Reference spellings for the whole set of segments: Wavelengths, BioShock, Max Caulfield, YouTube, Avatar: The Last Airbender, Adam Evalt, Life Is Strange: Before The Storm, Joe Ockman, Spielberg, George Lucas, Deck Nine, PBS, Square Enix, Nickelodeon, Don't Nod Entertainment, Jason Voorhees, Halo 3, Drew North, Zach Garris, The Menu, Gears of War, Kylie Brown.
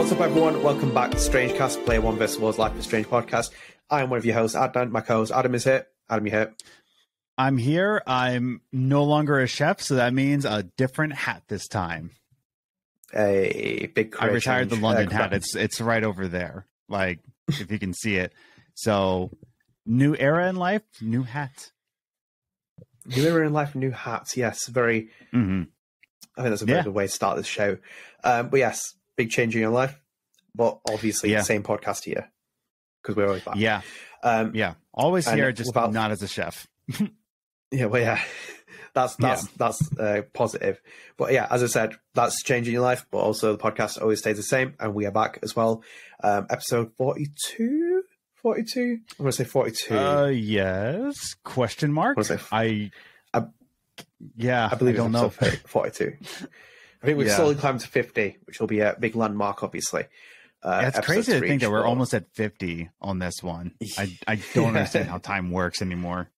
What's up, everyone? Welcome back to StrangeCast, Player One vs. World's Life Is Strange podcast. I am one of your hosts, Adnan. My co-host, Adam, is here. Adam, you here? I'm here. I'm no longer a chef, so that means a different hat this time. A big career I retired change. The London hat. It's right over there, like, if you can see it. So, new era in life, new hat. New era in life, new hats. Yes, very... Mm-hmm. I think that's a very good way to start this show. But yes... big change in your life, but obviously the same podcast here because we're always back. Always here, just without, not as a chef. That's positive. But yeah, as I said, that's changing your life, but also the podcast always stays the same, and we are back as well. Episode 42. I'm gonna say 42. Yes? Question mark? I believe I don't know. 42. I think we've slowly climbed to 50, which will be a big landmark, obviously. That's crazy to think that we're almost at 50 on this one. I don't understand how time works anymore.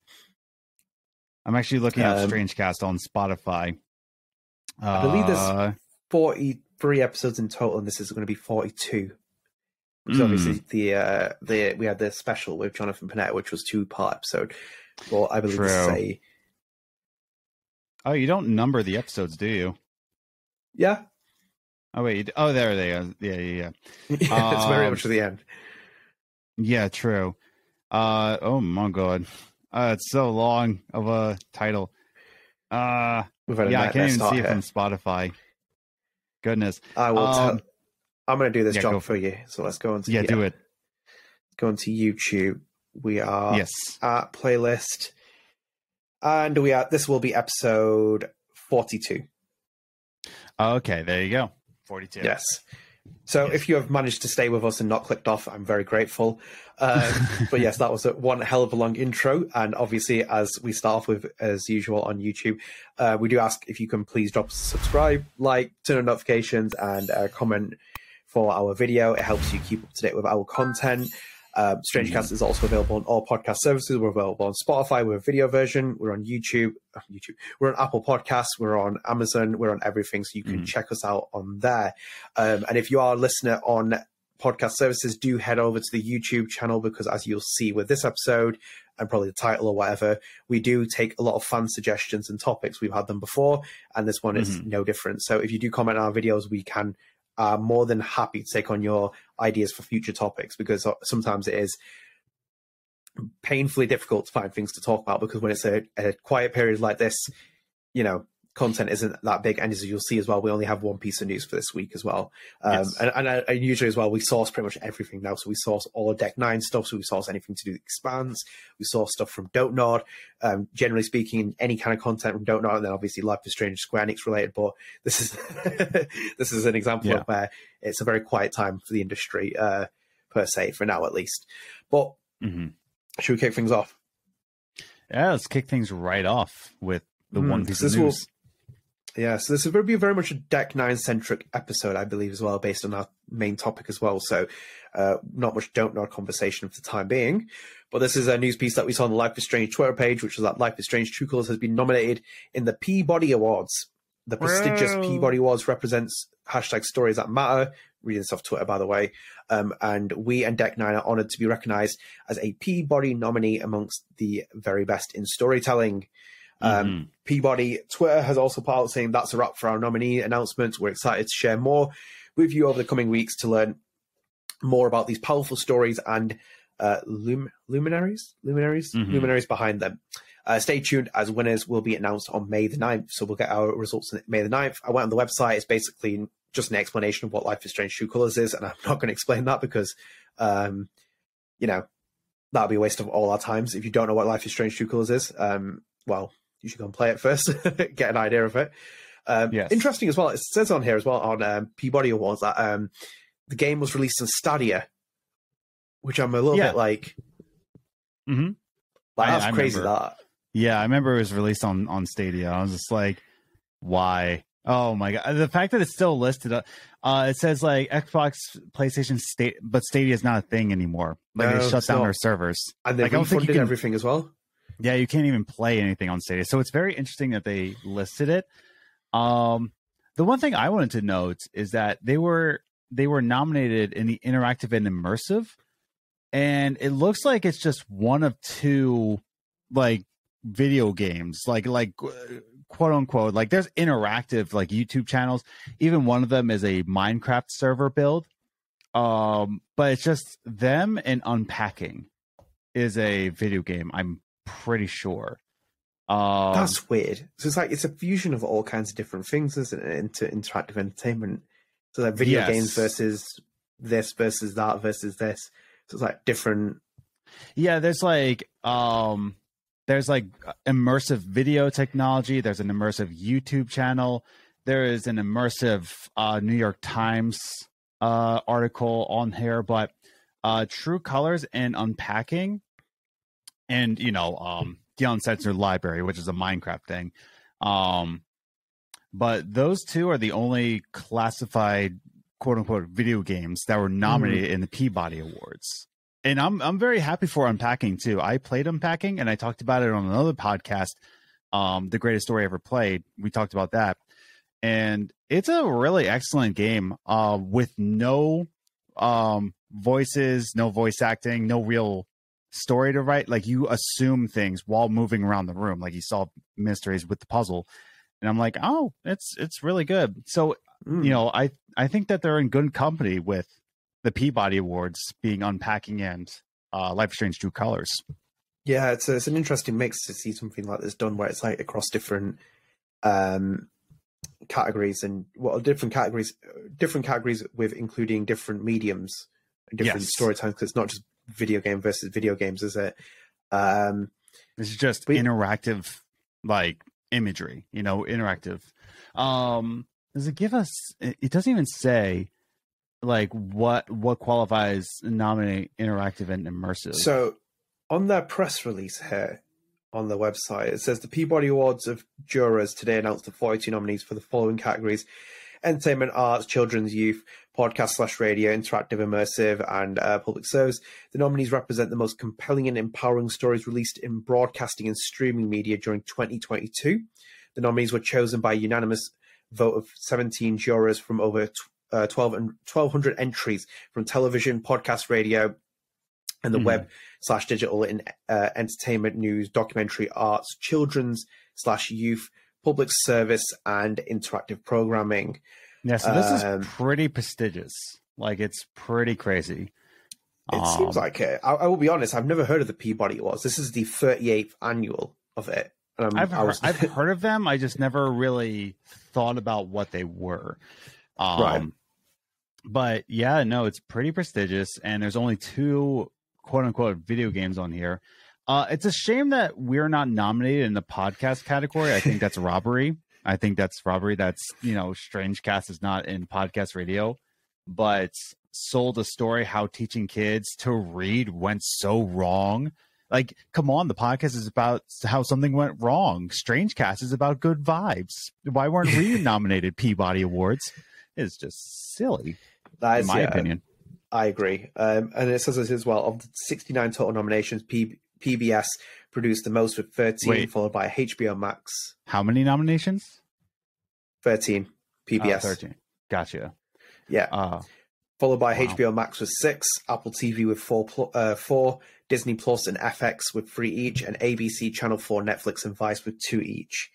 I'm actually looking at StrangeCast on Spotify. I believe there's 43 episodes in total, and this is going to be 42. Because obviously we had the special with Jonathan Panetta, which was two-part episode. Well, I believe it's a... Oh, you don't number the episodes, do you? Yeah. Oh wait. Oh, there they are. Yeah. It's very much to the end. Yeah. True. Oh my god. It's so long of a title. I can't even see it from Spotify. Goodness. I will. I'm going to do this job for you. So let's go on to do it. Go on to YouTube. We are at playlist, and we are. This will be episode 42. Okay, there you go. 42. Yes. So if you have managed to stay with us and not clicked off, I'm very grateful. But yes, that was one hell of a long intro. And obviously, as we start off with, as usual on YouTube, we do ask if you can please drop a subscribe, like, turn on notifications, and comment for our video. It helps you keep up to date with our content. StrangeCast is also available on all podcast services. We're available on Spotify. We're a video version. We're on YouTube. We're on Apple Podcasts. We're on Amazon. We're on everything. So you can check us out on there. And if you are a listener on podcast services, do head over to the YouTube channel, because as you'll see with this episode and probably the title or whatever, we do take a lot of fan suggestions and topics. We've had them before, and this one is no different. So if you do comment on our videos, we can... are more than happy to take on your ideas for future topics, because sometimes it is painfully difficult to find things to talk about, because when it's a quiet period like this, you know, content isn't that big. And as you'll see as well, we only have one piece of news for this week as well. And usually as well, we source pretty much everything now. So we source all Deck Nine stuff. So we source anything to do with Expanse. We source stuff from Don't Nod. Generally speaking, any kind of content from Don't Nod, and then obviously Life is Strange, Square Enix related. But this is this is an example of where it's a very quiet time for the industry, per se, for now at least. But should we kick things off? Yeah, let's kick things right off with the one piece of news. So this is going to be very much a Deck Nine centric episode, I believe, as well, based on our main topic as well. So not much Don't Nod conversation for the time being. But this is a news piece that we saw on the Life is Strange Twitter page, which is that Life is Strange: True Colors has been nominated in the Peabody Awards. The prestigious Peabody Awards represents #stories that matter. Reading this off Twitter, by the way. And we and Deck Nine are honored to be recognized as a Peabody nominee amongst the very best in storytelling. Peabody Twitter has also put out saying that's a wrap for our nominee announcements. We're excited to share more with you over the coming weeks to learn more about these powerful stories and luminaries behind them. Stay tuned, as winners will be announced on May the 9th. So we'll get our results on May the 9th. I went on the website. It's basically just an explanation of what Life is Strange: True Colors is, and I'm not going to explain that because, that'll be a waste of all our times. If you don't know what Life is Strange: True Colors is, well... you should go and play it first, get an idea of it. Interesting as well, it says on here as well on Peabody Awards that the game was released in Stadia, which I'm a little bit like... That's crazy, that. Yeah, I remember it was released on Stadia. I was just like, why? Oh my god. The fact that it's still listed, it says like Xbox, PlayStation, but Stadia is not a thing anymore. Like they shut down their servers. And they refunded everything as well. Yeah, you can't even play anything on Stadia. So it's very interesting that they listed it. The one thing I wanted to note is that they were they were nominated in the interactive and immersive. And it looks like it's just one of two, like, video games, like quote unquote, like there's interactive, like YouTube channels. Even one of them is a Minecraft server build. But it's just them, and Unpacking is a video game, I'm pretty sure. That's weird. So it's like, it's a fusion of all kinds of different things, isn't it? Into interactive entertainment. So like video games versus this versus that versus this. So it's like different. Yeah. There's like immersive video technology. There's an immersive YouTube channel. There is an immersive New York Times article on here, but True Colors and Unpacking, and you know, the Uncensored Library, which is a Minecraft thing. But those two are the only classified quote unquote video games that were nominated in the Peabody Awards. And I'm very happy for Unpacking too. I played Unpacking, and I talked about it on another podcast, The Greatest Story Ever Played. We talked about that, and it's a really excellent game with no voices, no voice acting, no real story to write. Like, you assume things while moving around the room, like you solve mysteries with the puzzle. And I'm like, oh, it's really good. So you know, I think that they're in good company with the Peabody Awards being Unpacking and Life is Strange: True Colors. Yeah, it's an interesting mix to see something like this done, where it's like across different categories, and well, different categories with including different mediums and different story times, because it's not just video game versus video games, is it? This is just interactive, like imagery, you know, interactive. Does it give us? It doesn't even say like what qualifies nominating interactive and immersive. So on their press release here on the website, it says the Peabody Awards of Jurors today announced the 42 nominees for the following categories: entertainment, arts, children's, youth, podcast/radio, interactive, immersive, and public service. The nominees represent the most compelling and empowering stories released in broadcasting and streaming media during 2022. The nominees were chosen by a unanimous vote of 17 jurors from over 1,200 entries from television, podcast, radio, and the web/digital in entertainment, news, documentary, arts, children's/youth, public service, and interactive programming. Yeah, so this is pretty prestigious. Like, it's pretty crazy. It seems like it. I will be honest, I've never heard of the Peabody Awards. This is the 38th annual of it. And I've heard of them. I just never really thought about what they were. Right. But yeah, no, it's pretty prestigious, and there's only two quote unquote video games on here. It's a shame that we're not nominated in the podcast category. I think that's robbery. That's, you know, StrangeCast is not in podcast radio, but sold a story how teaching kids to read went so wrong. Like, come on, the podcast is about how something went wrong. StrangeCast is about good vibes. Why weren't we nominated Peabody Awards? It's just silly, in my opinion. I agree. And it says this as well, of the 69 total nominations, PBS produced the most with 13, followed by HBO Max. How many nominations? 13. PBS. 13. Gotcha. Yeah. Followed by HBO Max with 6, Apple TV with 4, Disney Plus and FX with 3 each, and ABC, Channel 4, Netflix, and Vice with 2 each.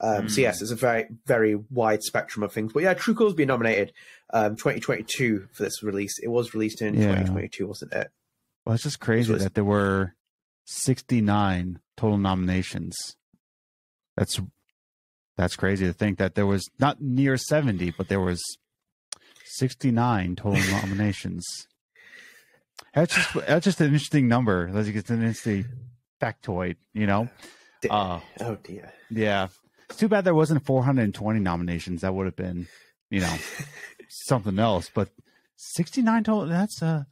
So yes, it's a very, very wide spectrum of things. But yeah, True Colors being nominated 2022 for this release. It was released in 2022, wasn't it? Well, it's just crazy that there were 69 total nominations. That's crazy to think that there was not near 70, but there was 69 total nominations. That's just an interesting number. That's just an interesting factoid, you know? Oh dear. Yeah. It's too bad there wasn't 420 nominations. That would have been, you know, something else. But 69 total, that's a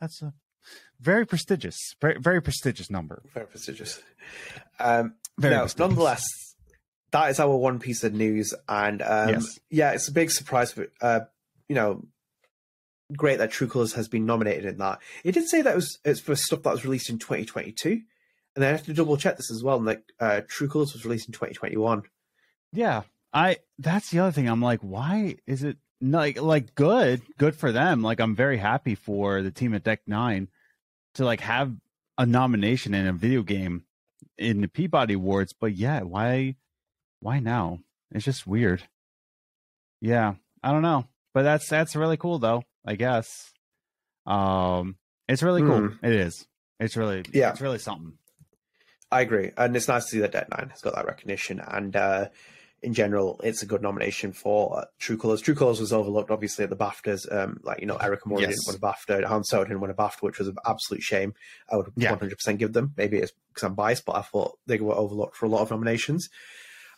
very prestigious, very prestigious number. Very prestigious. Nonetheless, that is our one piece of news. And yeah, it's a big surprise for, you know, great that True Colors has been nominated in that. It did say that it's for stuff that was released in 2022. And I have to double check this as well. And like, True Colors was released in 2021. Yeah, that's the other thing. I'm like, why is it like good for them. Like, I'm very happy for the team at Deck Nine to like have a nomination in a video game in the Peabody Awards. But yeah, why now? It's just weird. Yeah, I don't know. But that's really cool though, I guess. It's really cool. It is. It's really, yeah, it's really something. I agree. And it's nice to see that Deck Nine has got that recognition. And in general, it's a good nomination for True Colors. True Colors was overlooked, obviously, at the BAFTAs. Like, you know, Erica Mori didn't win a BAFTA. Han Solo didn't win a BAFTA, which was an absolute shame. I would 100% give them. Maybe it's because I'm biased, but I thought they were overlooked for a lot of nominations.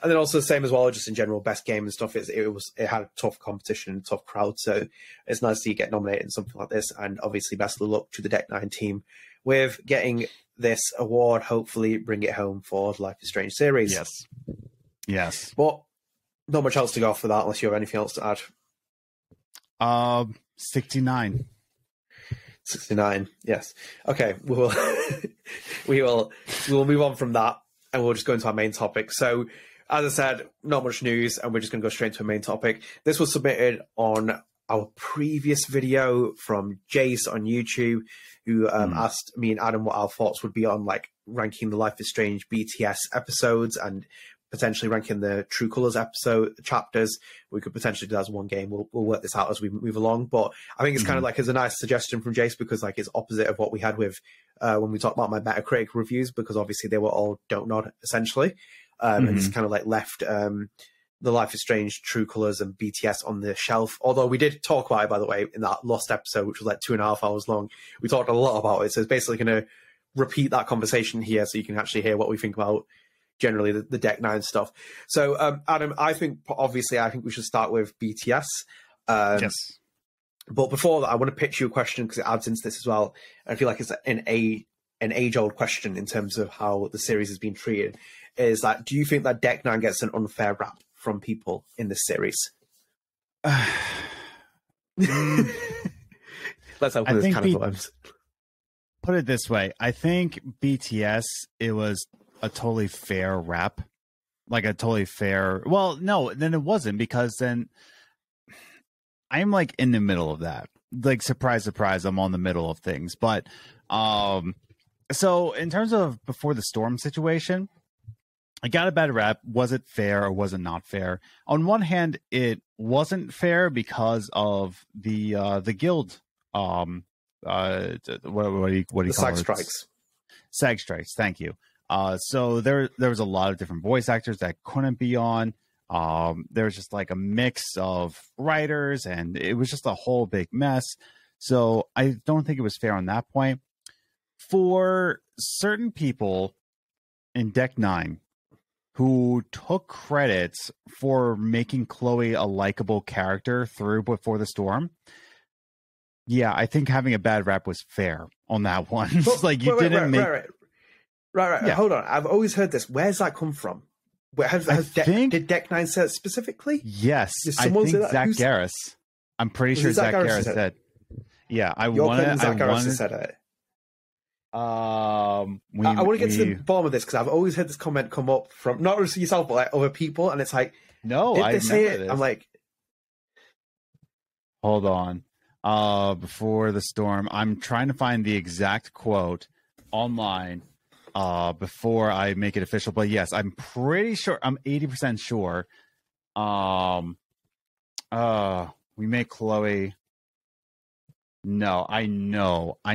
And then also the same as well, just in general, best game and stuff. It had a tough competition and a tough crowd, so it's nice to see you get nominated in something like this. And obviously, best of luck to the Deck Nine team with getting this award. Hopefully, bring it home for the Life is Strange series. Yes. But not much else to go off for that, unless you have anything else to add. 69. 69. Yes. Okay. We will move on from that, and we'll just go into our main topic. So, as I said, not much news, and we're just going to go straight to our main topic. This was submitted on our previous video from Jace on YouTube, who asked me and Adam what our thoughts would be on like ranking the Life is Strange BTS episodes and potentially ranking the True Colors episode chapters. We could potentially do that as one game. We'll work this out as we move along. But I think it's kind of like it's a nice suggestion from Jace, because like it's opposite of what we had with when we talked about my Metacritic reviews, because obviously they were all Don't Nod essentially. And it's kind of like left the Life is Strange, True Colors, and BTS on the shelf. Although we did talk about it, by the way, in that lost episode, which was like 2.5 hours long. We talked a lot about it, so it's basically going to repeat that conversation here, so you can actually hear what we think about generally the Deck Nine stuff. So, Adam, I think we should start with BTS. Yes. But before that, I want to pitch you a question because it adds into this as well. I feel like it's an age-old question in terms of how the series has been treated. Is that, do you think that Deck Nine gets an unfair rap from people in this series? Let's open this kind of worms. Put it this way, I think BTS, it was a totally fair rap. Like a totally fair, well, no, then it wasn't, because then I'm like in the middle of that. Like, surprise, surprise, I'm on the middle of things. But so in terms of Before the Storm situation, I got a bad rap. Was it fair or was it not fair? On one hand, it wasn't fair because of the guild. What do you call it? SAG strikes. Thank you. So there was a lot of different voice actors that couldn't be on. There was just like a mix of writers, and it was just a whole big mess. So I don't think it was fair on that point. For certain people in Deck Nine who took credits for making Chloe a likable character through Before the Storm, yeah, I think having a bad rap was fair on that one. But, like, you Right. Yeah. Hold on. I've always heard this. Where's that come from? Did Deck Nine say it specifically? Yes. I think Zach Garris. I'm pretty sure Zach Garris said. Yeah, Zach Garris said it. I want to get to the bottom of this, because I've always heard this comment come up from not just yourself, but like other people, and it's like, no, I say it. This. I'm like, hold on. Before the Storm, I'm trying to find the exact quote online before I make it official. But yes, I'm pretty sure. I'm 80% sure. We make Chloe. No, I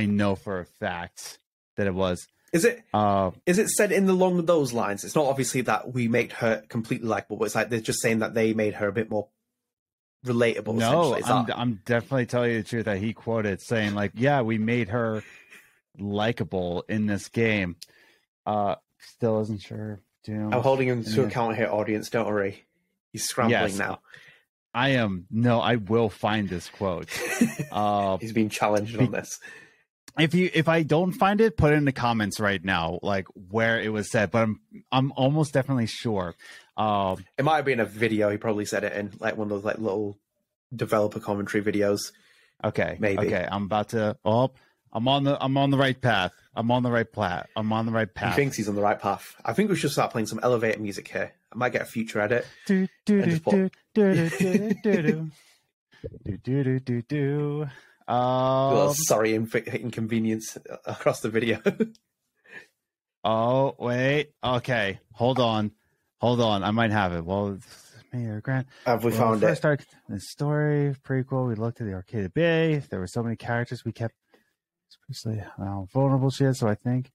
know for a fact that it was. Is it said in the along those lines? It's not obviously that we made her completely likable, but it's like they're just saying that they made her a bit more relatable. No, I'm definitely telling you the truth that he quoted saying like, yeah, we made her likable in this game. Still isn't sure. I'm holding him to account here, audience. Don't worry. He's scrambling now. I am. No, I will find this quote. He's being challenged on this. If I don't find it, put it in the comments right now, like where it was said. But I'm almost definitely sure. It might have been a video. He probably said it in like one of those like little developer commentary videos. Okay, maybe. Okay, I'm about to. Oh, I'm on the right path. I'm on the right path. He thinks he's on the right path. I think we should start playing some elevator music here. I might get a future edit. Sorry, inconvenience across the video. Oh, wait. Okay. Hold on. I might have it. Well, Mayor Grant. Have we found it? Start the story prequel. We looked at the Arcade Bay. There were so many characters we kept. Especially how vulnerable she is. So I think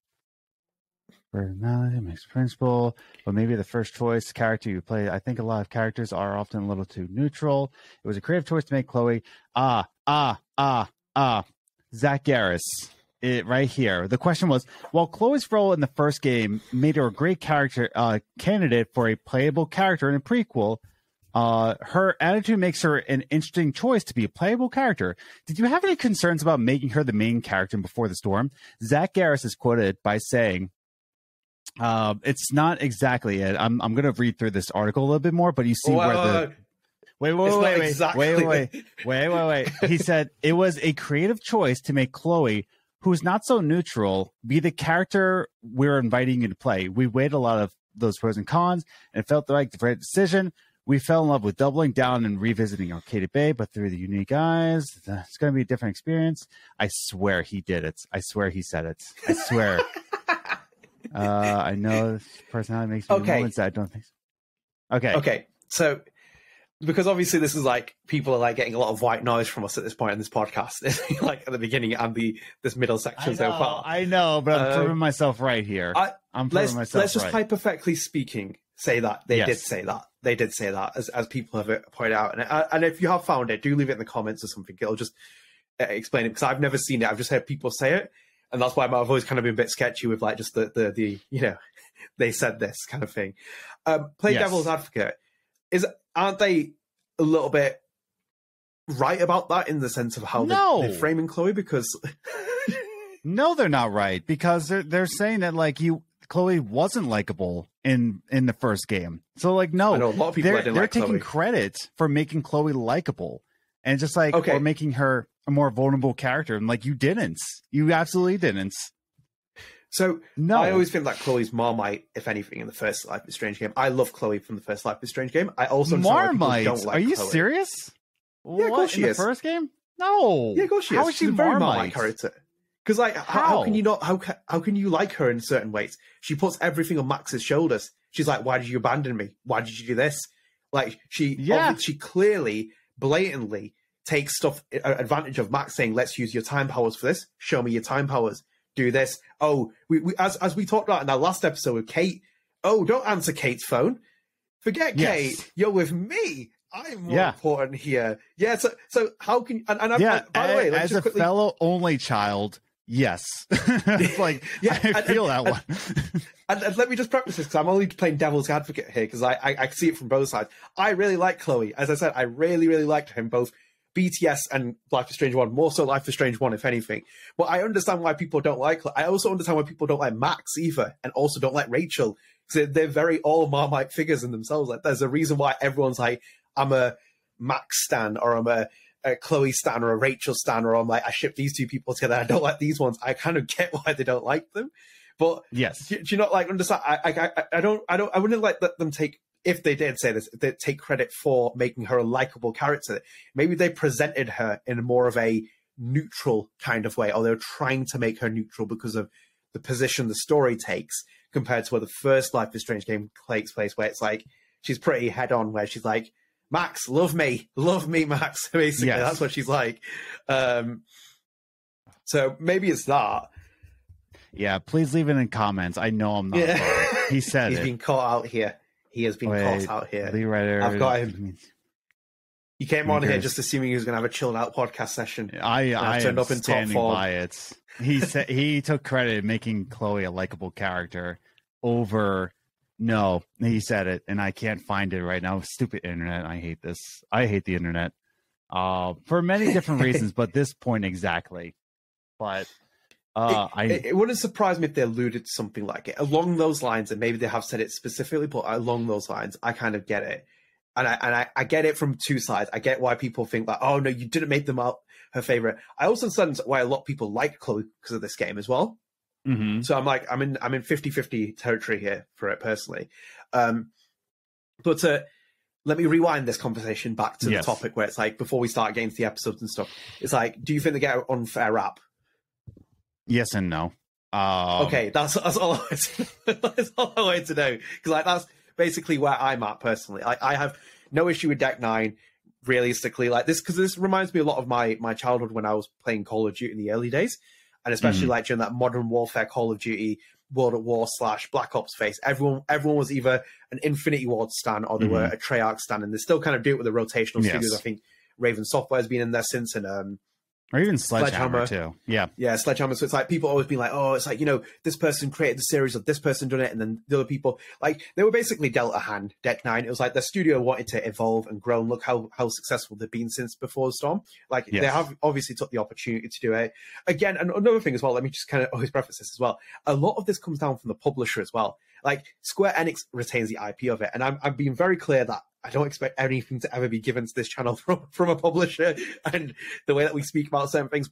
personality makes principle, but maybe the first choice character you play. I think a lot of characters are often a little too neutral. It was a creative choice to make Chloe. Zach Garris. It right here. The question was, while Chloe's role in the first game made her a great character candidate for a playable character in a prequel, her attitude makes her an interesting choice to be a playable character. Did you have any concerns about making her the main character in Before the Storm? Zach Garris is quoted by saying, it's not exactly it. I'm going to read through this article a little bit more, but you see wait. He said, it was a creative choice to make Chloe, who's not so neutral, be the character we're inviting you to play. We weighed a lot of those pros and cons, and it felt like the right decision. We fell in love with doubling down and revisiting Arcade Bay, but through the unique eyes, it's going to be a different experience. I swear he did it. I swear he said it. I swear. I know this personality makes me moments that I don't think so. Okay. So, because obviously this is like, people are like getting a lot of white noise from us at this point in this podcast, like at the beginning and this middle section so far. I know, but I'm proving myself right here. Let's just hypothetically speaking, say that they did say that. They did say that, as people have pointed out. And if you have found it, do leave it in the comments or something. It'll just explain it, because I've never seen it. I've just heard people say it. And that's why I've always kind of been a bit sketchy with like just the you know, they said this kind of thing. Devil's advocate. Aren't they a little bit right about that in the sense of how they're framing Chloe? Because no, they're not right, because they're saying that like Chloe wasn't likable in the first game. So like no, I know a lot of people they're taking credit for making Chloe likable and just like or making her a more vulnerable character. And like you absolutely didn't. So no. I always think that Chloe's Marmite, if anything, in the first Life is Strange game. I love Chloe from the first Life is Strange game. I also Marmite. Don't like Are you Chloe. Serious? Yeah, of course she is. The first game? No. Yeah, of course she is. How is she Marmite? Very Marmite character? Because like, how can you not? How can you like her in certain ways? She puts everything on Max's shoulders. She's like, why did you abandon me? Why did you do this? Like she clearly, blatantly takes advantage of Max saying, let's use your time powers for this. Show me your time powers. Do this. Oh, we as we talked about in our last episode with Kate. Oh, don't answer Kate's phone. Forget Kate. You're with me. I'm more important here. Yeah. So how can by the way, as a fellow only child, yes, it's like I feel that one. And let me just preface this because I'm only playing devil's advocate here because I see it from both sides. I really like Chloe. As I said, I really really liked him both. BTS and Life is Strange 1, more so Life is Strange 1, if anything. But I understand why people don't like her. I also understand why people don't like Max either, and also don't like Rachel. Because they're very all Marmite figures in themselves. Like, there's a reason why everyone's like, I'm a Max stan, or I'm a Chloe stan, or a Rachel stan, or I'm like, I ship these two people together, I don't like these ones. I kind of get why they don't like them. But do you not like understand? I wouldn't like let them take. If they did say this, they take credit for making her a likable character. Maybe they presented her in more of a neutral kind of way, or they were trying to make her neutral because of the position the story takes compared to where the first Life is Strange game takes place, where it's like she's pretty head on, where she's like, Max, love me, Max. Basically, that's what she's like. So maybe it's that. Yeah, please leave it in comments. I know I'm not. Yeah. He said he's been caught out here. He has been caught out here. I've got him. He came on here just assuming he was going to have a chilled out podcast session. I turned up in top four. By it. He said he took credit in making Chloe a likable character over. No, he said it, and I can't find it right now. Stupid internet! I hate this. I hate the internet for many different reasons, but this point exactly. But. It wouldn't surprise me if they alluded to something like it along those lines, and maybe they have said it specifically, but along those lines, I kind of get it, and I get it from two sides. I get why people think like, oh no, you didn't make them out her favorite. I also understand why a lot of people like Chloe because of this game as well. Mm-hmm. So I'm like, I'm in 50-50 territory here for it personally, but let me rewind this conversation back to the topic where it's like, before we start getting to the episodes and stuff, it's like, do you think they get an unfair rap? Yes and no. Okay, that's all I wanted to know. Because like, that's basically where I'm at personally. I have no issue with Deck Nine, realistically, like this, because this reminds me a lot of my childhood when I was playing Call of Duty in the early days. And especially like during that Modern Warfare, Call of Duty, World at War / Black Ops phase, everyone was either an Infinity Ward stan or they were a Treyarch stan, and they still kind of do it with the rotational studios. I think Raven Software has been in there since, and or even Sledgehammer too. Yeah, Sledgehammer. So it's like people always being like, oh, it's like, you know, this person created the series or this person done it, and then the other people, like, they were basically dealt a hand, Deck Nine. It was like the studio wanted to evolve and grow and look how successful they've been since Before the Storm. Like, they have obviously took the opportunity to do it. Again, and another thing as well, let me just kind of always preface this as well. A lot of this comes down from the publisher as well. Like, Square Enix retains the IP of it, and I'm being very clear that I don't expect anything to ever be given to this channel from a publisher. And the way that we speak about certain things,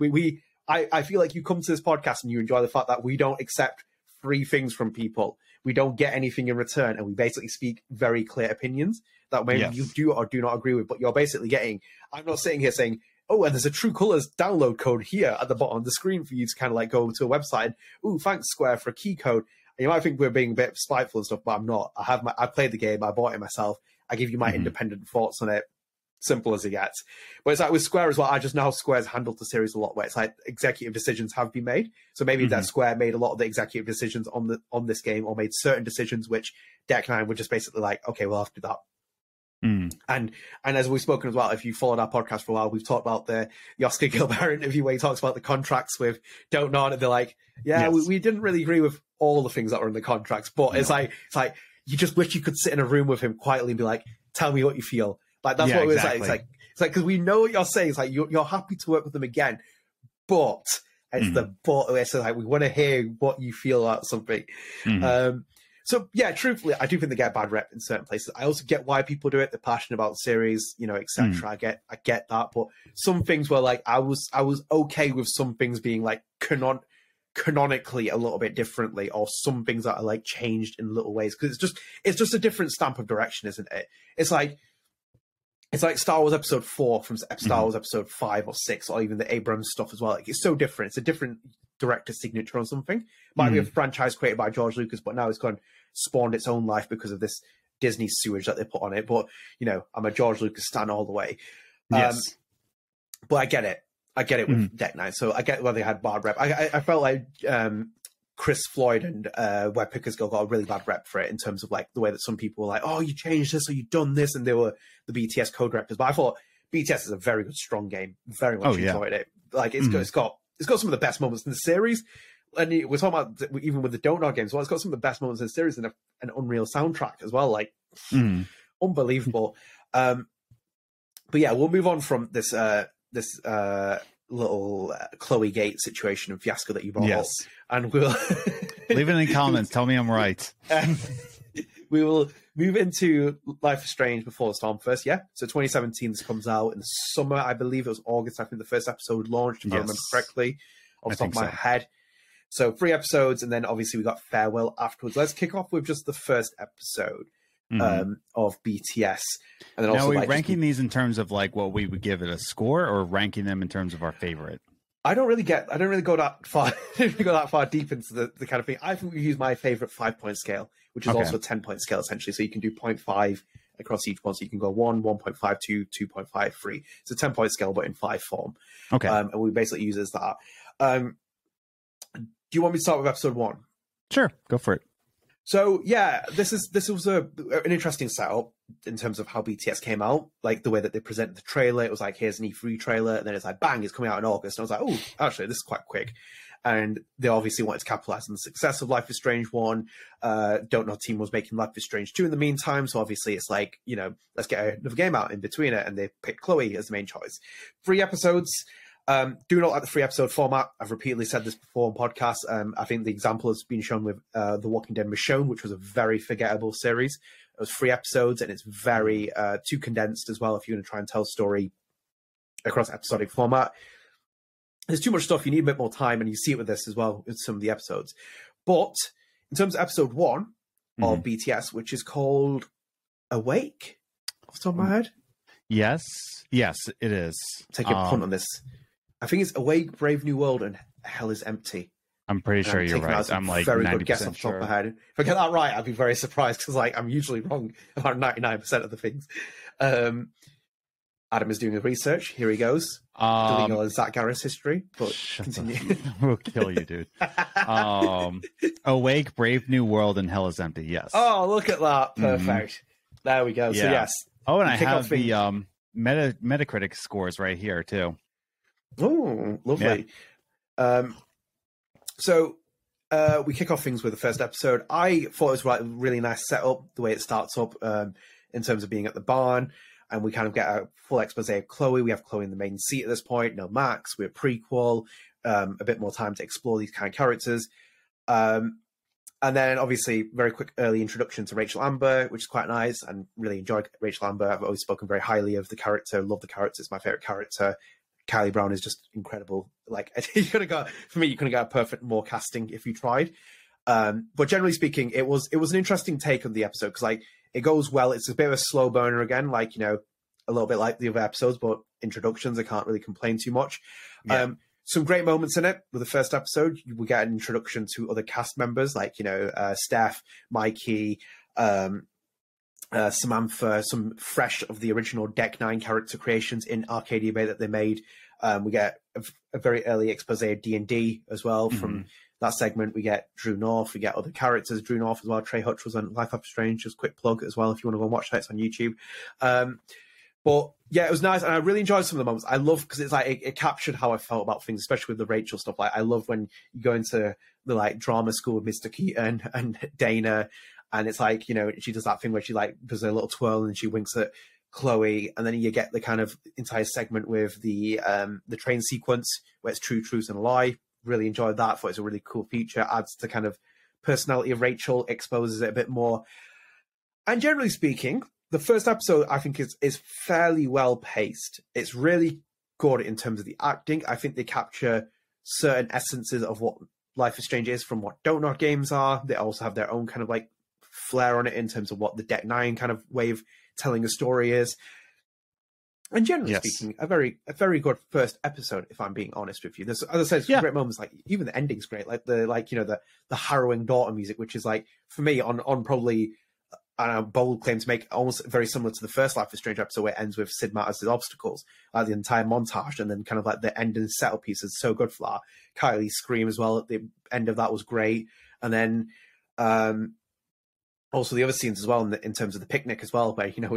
I feel like you come to this podcast and you enjoy the fact that we don't accept free things from people. We don't get anything in return, and we basically speak very clear opinions that maybe you do or do not agree with, but you're basically getting, I'm not sitting here saying, oh, and there's a True Colors download code here at the bottom of the screen for you to kind of like go to a website and, ooh, thanks Square for a key code. And you might think we're being a bit spiteful and stuff, but I'm not. I played the game, I bought it myself. I give you my independent thoughts on it, simple as it gets. But it's like with Square as well, I just know how Square's handled the series a lot, where it's like executive decisions have been made. So maybe that Square made a lot of the executive decisions on this game, or made certain decisions which Deck Nine were just basically like, okay, we'll have to do that. And as we've spoken as well, if you followed our podcast for a while, we've talked about the Oscar Gilbert interview where he talks about the contracts with Don't Nod, and they're like, we didn't really agree with all the things that were in the contracts, but it's like you just wish you could sit in a room with him quietly and be like, tell me what you feel. Like, that's what it was like. It's like, because we know what you're saying. It's like, you're happy to work with them again, but it's it's like, we want to hear what you feel about something. So yeah, truthfully, I do think they get a bad rep in certain places. I also get why people do it. They're passionate about series, you know, etc. I get that, but some things were like, I was okay with some things being like canonically a little bit differently, or some things that are like changed in little ways, because it's just a different stamp of direction, isn't it? It's like Star Wars Episode 4 from Star Wars Episode 5 or 6, or even the Abrams stuff as well. Like, it's so different. It's a different director's signature on something. Might be a franchise created by George Lucas, but now it's gone spawned its own life because of this Disney sewage that they put on it. But, you know, I'm a George Lucas stan all the way. But I get it. I get it with Deck Nine, so I get why they had bad rep. I felt like Chris Floyd and Web Pickers Girl got a really bad rep for it, in terms of like the way that some people were like, "Oh, you changed this, or you done this," and they were the BTS co-directors. But I thought BTS is a very good, strong game. Very much enjoyed it. Like, it's got some of the best moments in the series. And we're talking about even with the Don't Nod games, well, it's got some of the best moments in the series, and an unreal soundtrack as well. Like, unbelievable. But yeah, we'll move on from this. This little Chloe Gate situation and fiasco that you brought up, and we'll leave it in the comments. Tell me I'm right. We will move into Life is Strange: Before the Storm first. Yeah, so 2017 this comes out in the summer. I believe it was August. I think the first episode launched, if I remember correctly, off the top of my head. So 3 episodes, and then obviously we got Farewell afterwards. Let's kick off with just the first episode. Of BTS, and then now, also, are we like, ranking these in terms of like what we would give it a score, or ranking them in terms of our favorite? I don't really go that far deep into the kind of thing. I think we use my favorite 5-point scale, which is also a 10-point scale essentially. So you can do 0.5 across each one, so you can go 1, 1.5, 2, 2.5, 3. It's a 10-point scale, but in 5 form. And we basically use as that. Do you want me to start with episode 1? Sure, go for it. So yeah, this was an interesting setup in terms of how BTS came out, like the way that they presented the trailer. It was like, here's an E3 trailer, and then it's like, bang, it's coming out in August. And I was like, oh, actually, this is quite quick. And they obviously wanted to capitalize on the success of Life is Strange 1. Don't Nod team was making Life is Strange 2 in the meantime, so obviously it's like, you know, let's get another game out in between it, and they picked Chloe as the main choice. 3 episodes. Do not like the 3-episode format. I've repeatedly said this before on podcasts. I think the example has been shown with The Walking Dead Michonne, which was a very forgettable series. It was 3 episodes, and it's very too condensed as well if you're going to try and tell a story across episodic format. There's too much stuff. You need a bit more time, and you see it with this as well with some of the episodes. But in terms of episode 1 of BTS, which is called Awake. off the top of my head. Yes, it is. Take a punt on this. I think it's Awake, Brave New World, and Hell Is Empty. I'm pretty sure you're right. I'm like 90% sure. If I get that right, I'd be very surprised because like I'm usually wrong about 99% of the things. Adam is doing the research. Here he goes. Deleting all of Zach Garris history, but continue. We'll kill you, dude. Awake, Brave New World, and Hell Is Empty. Yes. Oh, look at that! Perfect. Mm-hmm. There we go. Yeah. So yes. Oh, and I have the Metacritic scores right here too. Oh, lovely. Yeah. So we kick off things with the first episode. I thought it was like a really nice setup, the way it starts up in terms of being at the barn. And we kind of get a full expose of Chloe. We have Chloe in the main seat at this point. No Max. We're prequel. A bit more time to explore these kind of characters. And then, obviously, very quick early introduction to Rachel Amber, which is quite nice. And really enjoyed Rachel Amber. I've always spoken very highly of the character. Love the character. It's my favorite character. Kylie Brown is just incredible. Like you couldn't have got a perfect more casting if you tried. But generally speaking, it was an interesting take on the episode because like it goes well. It's a bit of a slow burner again, like, you know, a little bit like the other episodes, but introductions I can't really complain too much. Yeah. Some great moments in it. With the first episode, we get an introduction to other cast members, like, you know, Steph, Mikey, Samantha, some fresh of the original Deck Nine character creations in Arcadia Bay that they made. We get a very early expose of D&D as well. Mm-hmm. From that segment, we get Drew North. We get other characters, Drew North as well. Trey Hutch was on Life Is Strange, just quick plug as well if you want to go and watch that. It's on YouTube. But yeah, it was nice, and I really enjoyed some of the moments. I love because it's like it captured how I felt about things, especially with the Rachel stuff. Like I love when you go into the like drama school with Mr. Keaton and Dana. And it's like, you know, she does that thing where she like does a little twirl and she winks at Chloe. And then you get the kind of entire segment with the train sequence where it's truth and a lie. Really enjoyed that. Thought it's a really cool feature. Adds to the kind of personality of Rachel, exposes it a bit more. And generally speaking, the first episode I think is fairly well paced. It's really good in terms of the acting. I think they capture certain essences of what Life is Strange is from what Don't Nod games are. They also have their own kind of like flair on it in terms of what the Deck Nine kind of way of telling a story is, and generally speaking, a very good first episode. If I'm being honest with you, there's, as I said, great moments. Like even the ending's great, like the the harrowing Daughter music, which is like for me on probably a bold claim to make, almost very similar to the first Life is Strange episode where it ends with Sid Matters' obstacles, like the entire montage, and then kind of like the end and setup piece is so good for that. Kylie's scream as well at the end of that was great, and then also the other scenes as well in terms of the picnic as well, where, you know,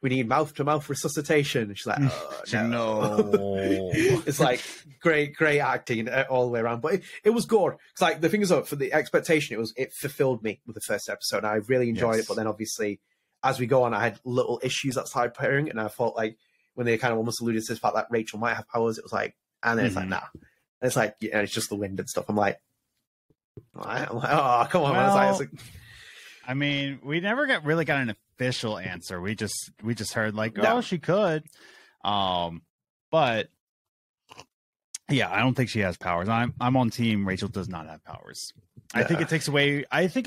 we need mouth-to-mouth resuscitation. And she's like, oh, no. It's like great acting all the way around. But it was good. It's like the thing is, for the expectation, it fulfilled me with the first episode. I really enjoyed it. But then obviously, as we go on, I had little issues outside pairing. And I felt like when they kind of almost alluded to the fact that Rachel might have powers, it was like, and then it's like, nah. And it's like, yeah, it's just the wind and stuff. I'm like, all right. I'm like, oh, come on, man. It's like I mean, we never really got an official answer. We just heard like, oh, she could, but yeah, I don't think she has powers. I'm on team Rachel does not have powers. Yeah. I think it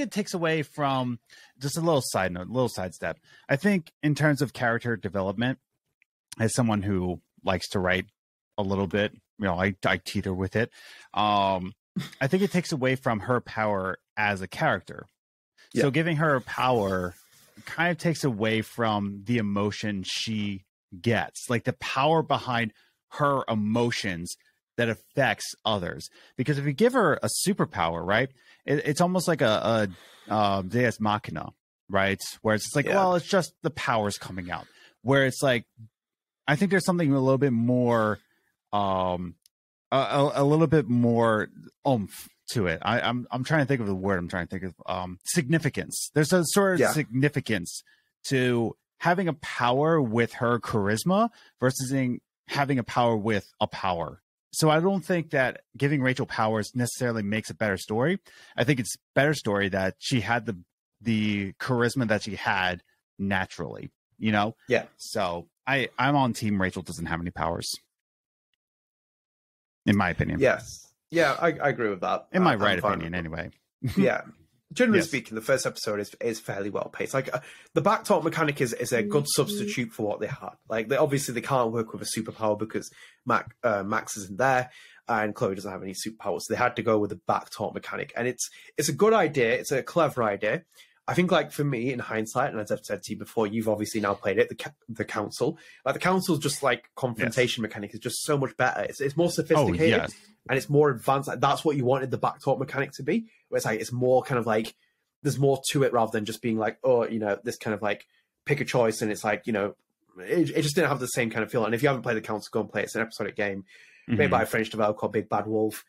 takes away from just a little side note, little sidestep. I think in terms of character development, as someone who likes to write a little bit, you know, I teeter with it. I think it takes away from her power as a character. So giving her power kind of takes away from the emotion she gets, like the power behind her emotions that affects others. Because if you give her a superpower, right, it's almost like a Deus Machina, right? Where it's like, well, it's just the powers coming out. Where it's like, I think there's something a little bit more, a little bit more oomph to it. I'm trying to think of the word I'm trying to think of. Significance. There's a sort of significance to having a power with her charisma versus having a power with a power. So I don't think that giving Rachel powers necessarily makes a better story. I think it's better story that she had the charisma that she had naturally, you know? Yeah. So I'm on team Rachel doesn't have any powers. In my opinion. Yes. Yeah, I agree with that. In my right opinion, anyway. Yeah. generally speaking, the first episode is fairly well paced. Like the backtalk mechanic is a good substitute for what they had. Like they obviously they can't work with a superpower because Max isn't there and Chloe doesn't have any superpowers. So they had to go with the backtalk mechanic, and it's a good idea. It's a clever idea. I think, like, for me, in hindsight, and as I've said to you before, you've obviously now played it, the Council. Like, the Council's just, like, confrontation mechanic is just so much better. It's more sophisticated, and it's more advanced. Like, that's what you wanted the backtalk mechanic to be, where it's, like, it's more kind of, like, there's more to it rather than just being, like, oh, you know, this kind of, like, pick a choice, and it's, like, you know, it just didn't have the same kind of feel. And if you haven't played the Council, go and play it. It's an episodic game made by a French developer called Big Bad Wolf.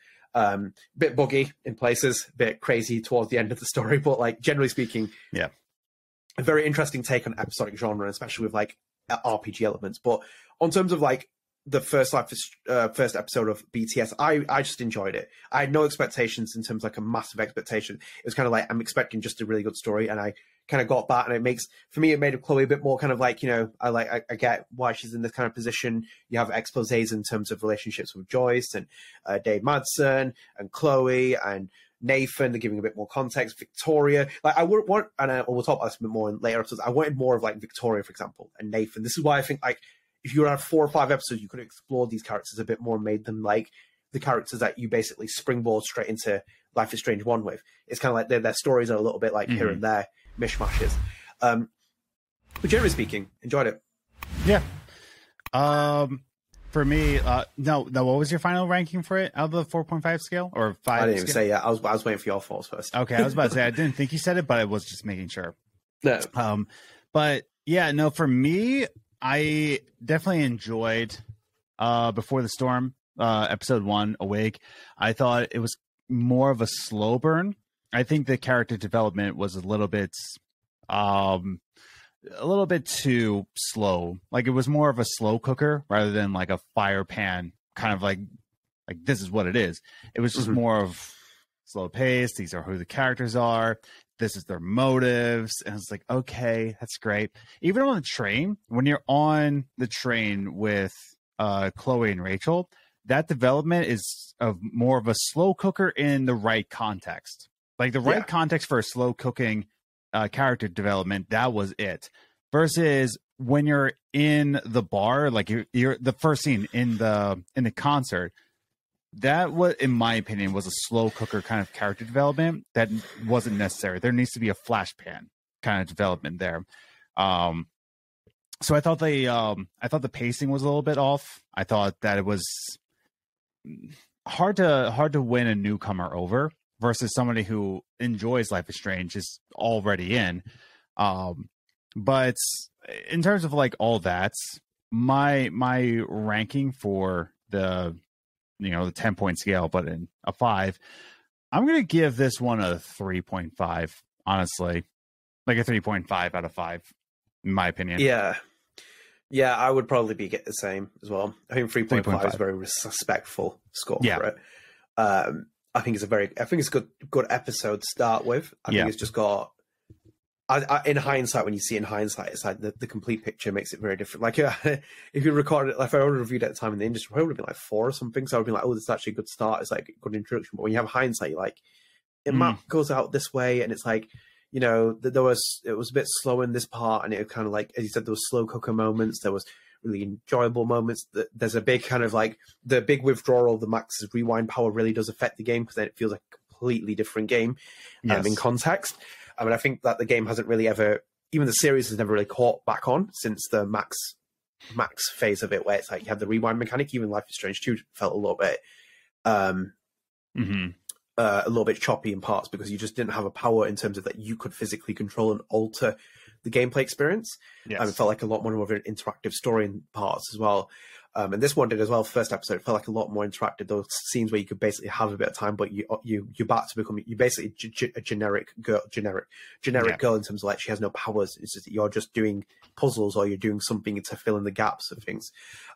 Bit buggy in places, bit crazy towards the end of the story, but like generally speaking, a very interesting take on episodic genre, especially with like RPG elements. But on terms of like the first episode of BTS, I just enjoyed it. I had no expectations in terms of like a massive expectation. It was kind of like I'm expecting just a really good story, and I kind of got that, and it made Chloe a bit more kind of like, you know, I get why she's in this kind of position. You have exposés in terms of relationships with Joyce and Dave Madsen and Chloe and Nathan. They're giving a bit more context. Victoria, like I would want, and we'll talk about this a bit more in later episodes. I wanted more of like Victoria, for example, and Nathan. This is why I think like if you had 4 or 5 episodes, you could explore these characters a bit more and made them like the characters that you basically springboard straight into Life is Strange 1 with. It's kind of like their stories are a little bit like here and there. Mishmashes, but generally speaking, enjoyed it. Yeah. For me, no. What was your final ranking for it out of the 4.5 scale or 5? I didn't even say. Yeah, I was waiting for your thoughts first. Okay, I was about to say I didn't think you said it, but I was just making sure. No. But yeah, no. For me, I definitely enjoyed Before the Storm, episode 1, Awake. I thought it was more of a slow burn. I think the character development was a little bit too slow. Like it was more of a slow cooker rather than like a fire pan kind of like this is what it is. It was just more of slow pace. These are who the characters are. This is their motives. And it's like, okay, that's great. Even on the train, when you're on the train with Chloe and Rachel, that development is of more of a slow cooker in the right context. Like the right context for a slow cooking character development, that was it. Versus when you're in the bar, like you're the first scene in the concert, that was, in my opinion, was a slow cooker kind of character development that wasn't necessary. There needs to be a flash pan kind of development there. So I thought the pacing was a little bit off. I thought that it was hard to win a newcomer over. Versus somebody who enjoys Life is Strange is already in. But in terms of like all that, my ranking for the, you know, the 10-point scale, but in a 5, I'm going to give this one a 3.5, honestly. Like a 3.5 out of 5, in my opinion. Yeah. Yeah, I would probably get the same as well. I think 3.5 is a very respectful score for it. I think it's a good episode to start with. I think it's just got, in hindsight, when you see it in hindsight, it's like the complete picture makes it very different. Like if you recorded it, like if I would have reviewed it at the time in the industry, probably would have been like 4 or something. So I would have been like, oh, this is actually a good start. It's like a good introduction. But when you have hindsight, you're like, the map goes out this way, and it's like, you know, it was a bit slow in this part, and it kind of like, as you said, there was slow cooker moments. There was really enjoyable moments. There's a big kind of like the big withdrawal of the Max's rewind power really does affect the game, because then it feels like a completely different game in context. I mean, I think that the game hasn't really ever, even the series has never really caught back on since the Max phase of it, where it's like you have the rewind mechanic. Even Life is Strange 2 felt a little bit choppy in parts, because you just didn't have a power in terms of that you could physically control and alter the gameplay experience. It felt like a lot more of an interactive story in parts as well, and this one did as well. First episode, it felt like a lot more interactive. Those scenes where you could basically have a bit of time, but you're back to become, you're basically a generic girl in terms of like she has no powers. It's just you're just doing puzzles, or you're doing something to fill in the gaps of things.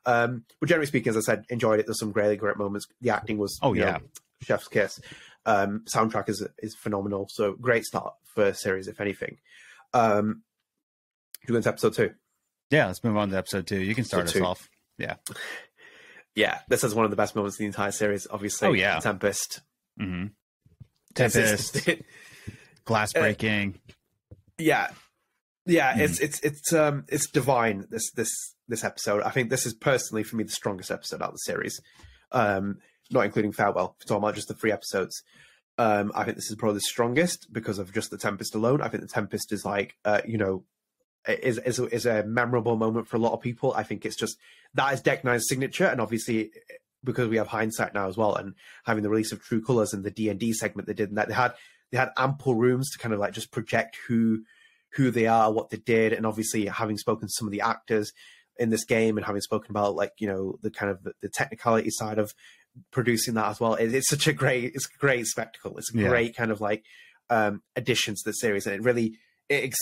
But generally speaking, as I said, enjoyed it. There's some great moments. The acting was chef's kiss. Soundtrack is phenomenal. So great start for a series, if anything. Do you go to episode 2? Yeah, let's move on to episode 2. You can start us off. Yeah. This is one of the best moments in the entire series, obviously. Tempest. glass breaking. It's divine, this episode. I think this is personally for me the strongest episode out of the series, not including Farewell. If we're talking about just the 3 episodes, I think this is probably the strongest because of just the Tempest alone. I think the Tempest is like is a memorable moment for a lot of people. I think it's just that is Deck Nine's signature, and obviously because we have hindsight now as well, and having the release of True Colors and the D&D segment they did, and that they had ample rooms to kind of like just project who they are, what they did, and obviously having spoken to some of the actors in this game and having spoken about the kind of the technicality side of producing that as well. It's such a great, it's a great spectacle. It's a great kind of like addition to the series, and it really it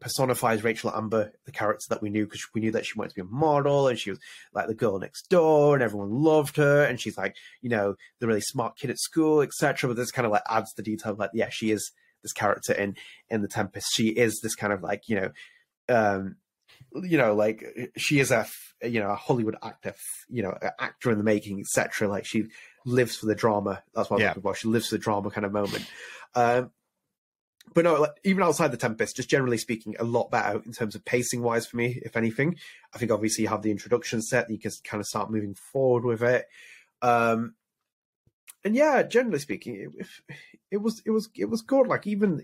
personifies Rachel Amber, the character that we knew, because we knew that she wanted to be a model and she was like the girl next door and everyone loved her, and she's like, the really smart kid at school, etc. But this kind of like adds the detail of like, yeah, she is this character in The Tempest. She is this kind of like, she is a Hollywood actor, an actor in the making, etc. Like she lives for the drama. That's what I'm looking for. She lives for the drama kind of moment. But no, like, even outside The Tempest, just generally speaking, a lot better in terms of pacing-wise for me, if anything. I think obviously you have the introduction set, you can kind of start moving forward with it. And yeah, generally speaking, it was good. Like even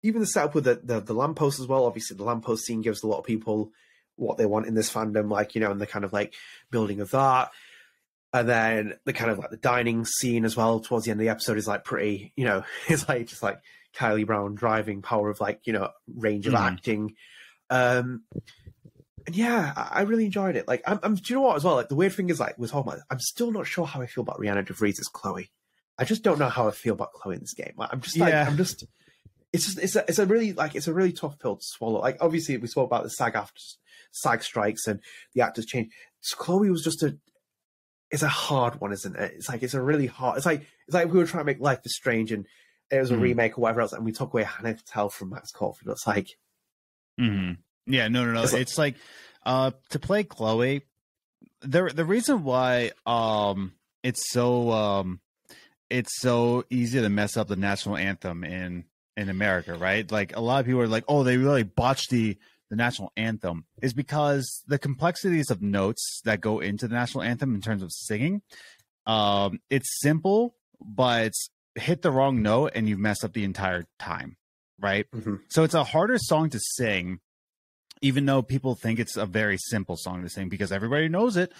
the setup with the lamppost as well. Obviously, the lamppost scene gives a lot of people what they want in this fandom, like, and the kind of like building of that. And then the kind of like the dining scene as well towards the end of the episode is like pretty, it's like just like Kylie Brown driving, power of like, range of acting. And yeah, I really enjoyed it. Like, do you know what as well? Like the weird thing is like with Hallmark, I'm still not sure how I feel about Rhianna DeVries as Chloe. I just don't know how I feel about Chloe in this game. Like, it's a really tough pill to swallow. Like obviously we spoke about the SAG strikes and the actors change. So Chloe was just it's a hard one, isn't it? It's like, it's a really hard, it's like we were trying to make Life Is Strange and it was a remake or whatever else, and we took away Hannah Patel from Max Caulfield. It's like, to play Chloe, the reason why it's so easy to mess up the national anthem in America, right? Like a lot of people are like, oh, they really botched the national anthem, is because the complexities of notes that go into the national anthem in terms of singing, it's simple, but it's hit the wrong note and you've messed up the entire time, right? So it's a harder song to sing, even though people think it's a very simple song to sing because everybody knows it,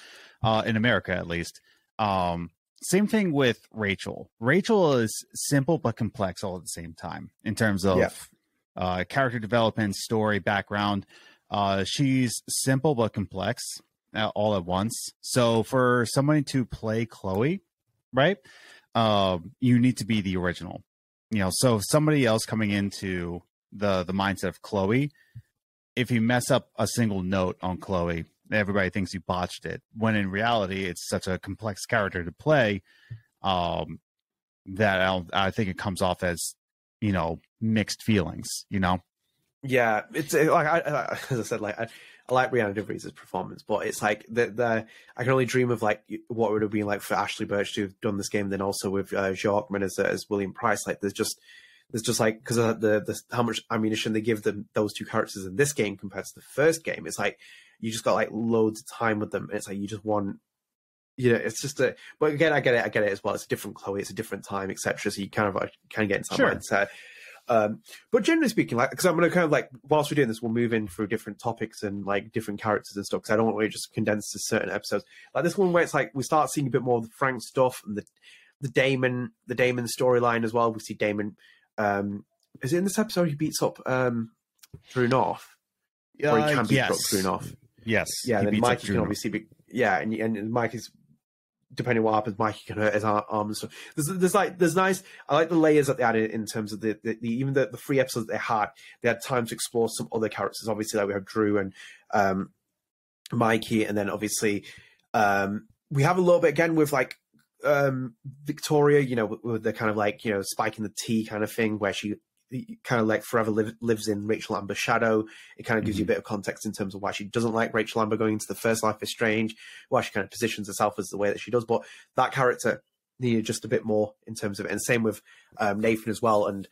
in America at least. Same thing with Rachel. Rachel is simple but complex all at the same time in terms of character development, story, background. She's simple but complex all at once. So for somebody to play Chloe, right, you need to be the original. So if somebody else coming into the mindset of Chloe, if you mess up a single note on Chloe, everybody thinks you botched it. When in reality, it's such a complex character to play that I think it comes off as mixed feelings, it's like, as I said, like I like Rhianna DeVries' performance, but it's like the I can only dream of like what it would have been like for Ashly Burch to have done this game, then also with Joachman as William Price. Like there's just like, because of the how much ammunition they give them, those two characters in this game compared to the first game, it's like you just got like loads of time with them, and it's like you just want, it's just a, but again, I get it as well. It's a different Chloe, it's a different time, etc. So you kind of get into that mindset. But generally speaking, like, because I'm going to kind of like, whilst we're doing this, we'll move in through different topics and like different characters and stuff, because I don't want to just condense to certain episodes. Like this one where it's like we start seeing a bit more of the Frank stuff and the Damon storyline as well. We see Damon. Is it in this episode he beats up Drew North? Or he can be thrown off. Yes. Yeah, and then Mikey can obviously be... Yeah, and Mikey's... Depending on what happens, Mikey can hurt his arm and stuff. There's nice... I like the layers that they added in terms of even the 3 episodes they had. They had time to explore some other characters. Obviously, like we have Drew and Mikey, and then obviously we have a little bit, again, with like Victoria, with the kind of like, spike in the tea kind of thing where she... kind of like forever lives in Rachel Amber's shadow. It kind of gives you a bit of context in terms of why she doesn't like Rachel Amber going into the first Life is Strange, why she kind of positions herself as the way that she does. But that character needed just a bit more in terms of it. And same with Nathan as well. And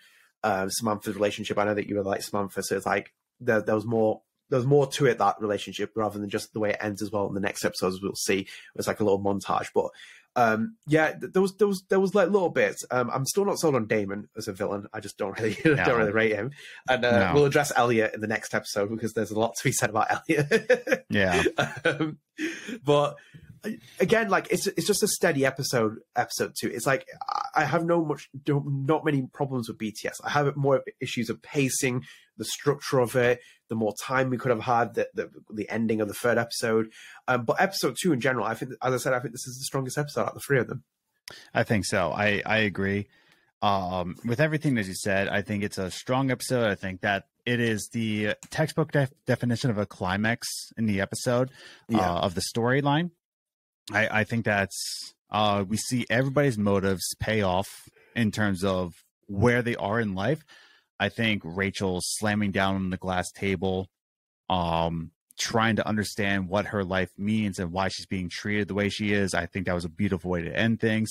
Samantha's relationship. I know that you were like Samantha, so it's like there was more to it, that relationship, rather than just the way it ends as well. In the next episodes, we'll see it's like a little montage, but there was like little bits. I'm still not sold on Damon as a villain. I just don't really rate him. And we'll address Elliot in the next episode because there's a lot to be said about Elliot. Yeah. But again, like it's just a steady episode two. It's like I have not many problems with BTS. I have more issues of pacing, the structure of it, the more time we could have had, the ending of the third episode. But episode two in general, I think, as I said, I think this is the strongest episode out of the three of them. I think so. I agree. With everything that you said, I think it's a strong episode. I think that it is the textbook definition of a climax in the episode of the storyline. I think that's we see everybody's motives pay off in terms of where they are in life. I think Rachel slamming down on the glass table, trying to understand what her life means and why she's being treated the way she is. I think that was a beautiful way to end things.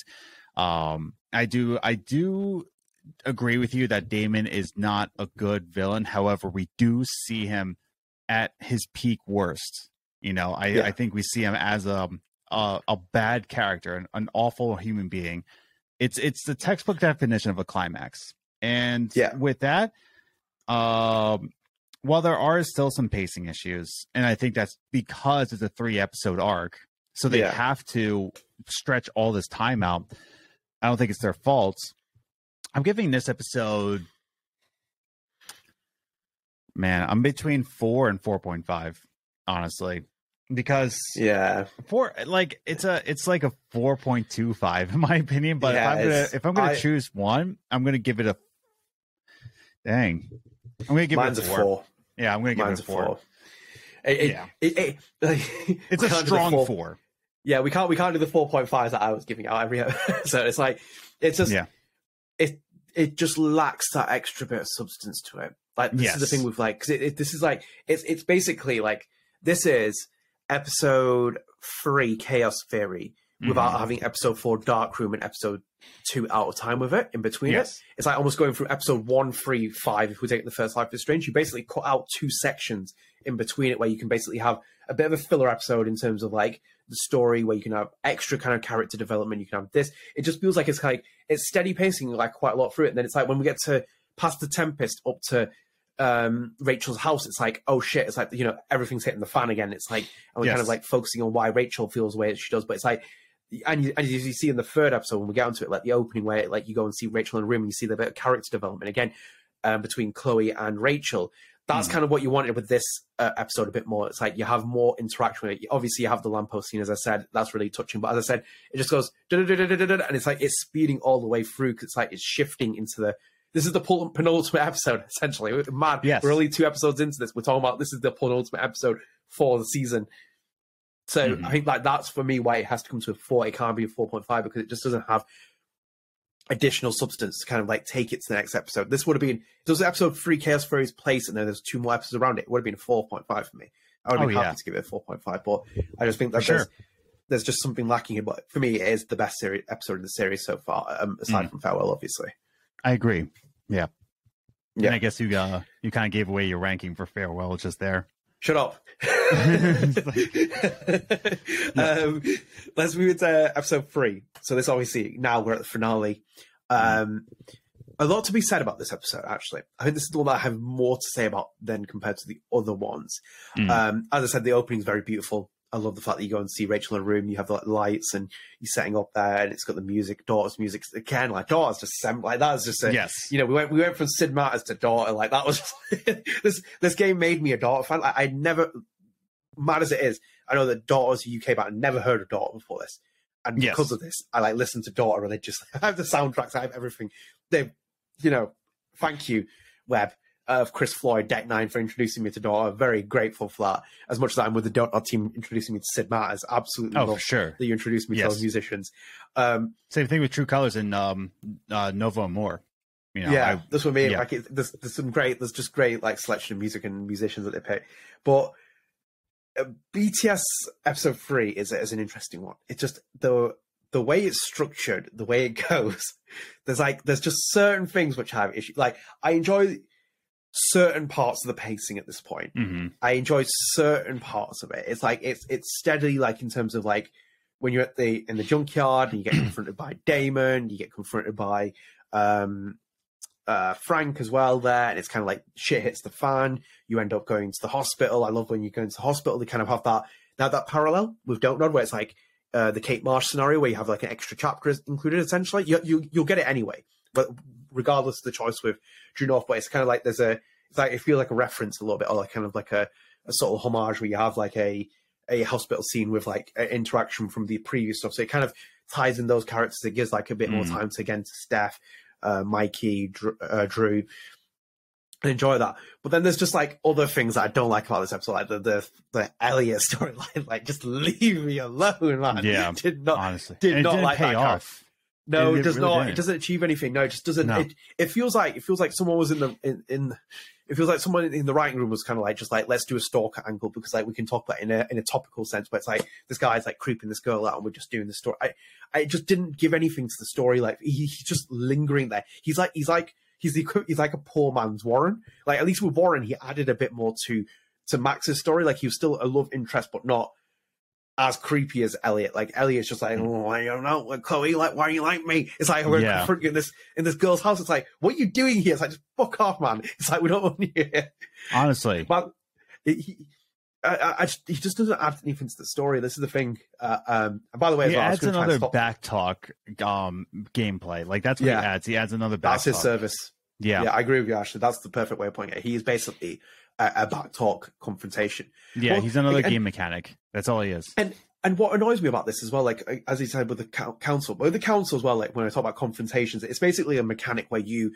I do agree with you that Damon is not a good villain. However, we do see him at his peak worst. I think we see him as a bad character, an awful human being. It's the textbook definition of a climax. And with that, while there are still some pacing issues, and I think that's because it's a 3-episode arc, so they have to stretch all this time out. I don't think it's their fault. I'm giving this episode, man, I'm between 4 and 4.5, honestly. Because it's like a 4.25 in my opinion. But if I'm gonna choose one, I'm gonna give it a four. Yeah, I'm gonna give it a four. It's a strong four. Yeah, we can't do the 4.5s that I was giving out every episode. So it's like it just lacks that extra bit of substance to it. Like this is the thing with like, because this is like it's basically like this is episode 3 Chaos Theory without having episode 4 Dark Room and episode 2 Out of Time with it in between. It's like almost going through episode 1, 3, 5. If we take the first Life is Strange, you basically cut out 2 sections in between it where you can basically have a bit of a filler episode in terms of like the story, where you can have extra kind of character development. You can have this. It just feels like it's like it's steady pacing like quite a lot through it. And then it's like when we get to past the Tempest up to Rachel's house, it's like, oh shit, it's like, you know, everything's hitting the fan again. It's like, and we're kind of like focusing on why Rachel feels the way that she does. But it's like, and as you see in the third episode when we get onto it, like the opening where like you go and see Rachel in the room and you see the bit of character development again between Chloe and Rachel. That's kind of what you wanted with this episode a bit more. It's like you have more interaction with it. Obviously you have the lamppost scene, as I said, that's really touching, but as I said, it just goes da-da-da-da-da-da, and it's like it's speeding all the way through because it's like it's shifting into the this is the penultimate episode, essentially. Mad. Yes. We're only 2 episodes into this. We're talking about this is the penultimate episode for the season. So I think like that's, for me, why it has to come to a 4. It can't be a 4.5 because it just doesn't have additional substance to kind of like take it to the next episode. This would have been, if it was episode 3 Chaos Furry's place and then there's 2 more episodes around it, it would have been a 4.5 for me. I would have been happy to give it a 4.5, but I just think that there's just something lacking here. But for me, it is the best episode in the series so far, aside from Farewell, obviously. I agree. Yeah. And I guess you kind of gave away your ranking for Farewell just there. Shut up. Let's move into episode 3. So this, obviously, now we're at the finale. A lot to be said about this episode, actually. I think this is the one that I have more to say about than compared to the other ones. As I said, the opening is very beautiful. I love the fact that you go and see Rachel in a room, you have the lights and you're setting up there and it's got the music, Daughter's music. Again, like Daughter's just like, that was just a, you know, we went from Sid Martins to Daughter. Like that was, this game made me a Daughter fan. I never, mad as it is, I know that Daughter's a UK band, I never heard of Daughter before this. And because of this, I like listen to Daughter religiously. I have the soundtracks, I have everything. They, you know, thank you, Webb. Of Chris Floyd, Deck Nine, for introducing me to Daughter. Very grateful for that. As much as I'm with the Don't Nod team introducing me to Sid Martins, absolutely love that you introduced me to those musicians. Same thing with True Colors and Novo Amor. You know, that's what I mean. Yeah. Like there's some great, there's just great like selection of music and musicians that they pick. But BTS episode 3 is an interesting one. It's just the the way it's structured, the way it goes, there's just certain things which have issues. Like, I enjoy certain parts of the pacing at this point. Mm-hmm. I enjoy certain parts of it. It's like it's steadily, like, in terms of like when you're at the junkyard and you get confronted by Damon, you get confronted by Frank as well there, and it's kind of like shit hits the fan. You end up going to the hospital. I love when you go into the hospital. They kind of have that now that parallel with Don't Nod, where it's like the Kate Marsh scenario, where you have like an extra chapter included. Essentially, you'll get it anyway, but regardless of the choice with Drew North. But it's kind of like there's a, it's like it feels like a reference a little bit, or like kind of like a sort of homage where you have like a hospital scene with like an interaction from the previous stuff. So it kind of ties in those characters. It gives like a bit more time to, again, to Steph, Mikey, Drew. I enjoy that. But then there's just like other things that I don't like about this episode, like the Elliot storyline. Like, just leave me alone, man. Yeah, honestly, it didn't pay off. No, it does really not. Didn't. It doesn't achieve anything. No, it just doesn't. No. It feels like someone was it feels like someone in the writing room was kind of like, just like, let's do a stalker angle, because like we can talk about it in a topical sense, but it's like this guy's like creeping this girl out and we're just doing the story. I just didn't give anything to the story. Like, he's just lingering there. He's like a poor man's Warren. Like, at least with Warren, he added a bit more to Max's story. Like, he was still a love interest, but not as creepy as Elliot. Like, Elliot's just like, oh, I don't know, Chloe, like, why are you like me? It's like, we're confronting in this girl's house. It's like, what are you doing here? It's like, just fuck off, man. It's like, we don't want you here. Honestly. But he just doesn't add anything to the story. This is the thing. And by the way, that's another backtalk gameplay. Like, that's what he adds. He adds another backtalk. That's his service. Yeah, I agree with you, Ashly. That's the perfect way of putting it. He is basically a backtalk confrontation. Yeah, well, he's another game mechanic. That's all he is. And what annoys me about this as well, like, as he said with the council, but with the council as well, like, when I talk about confrontations, it's basically a mechanic where you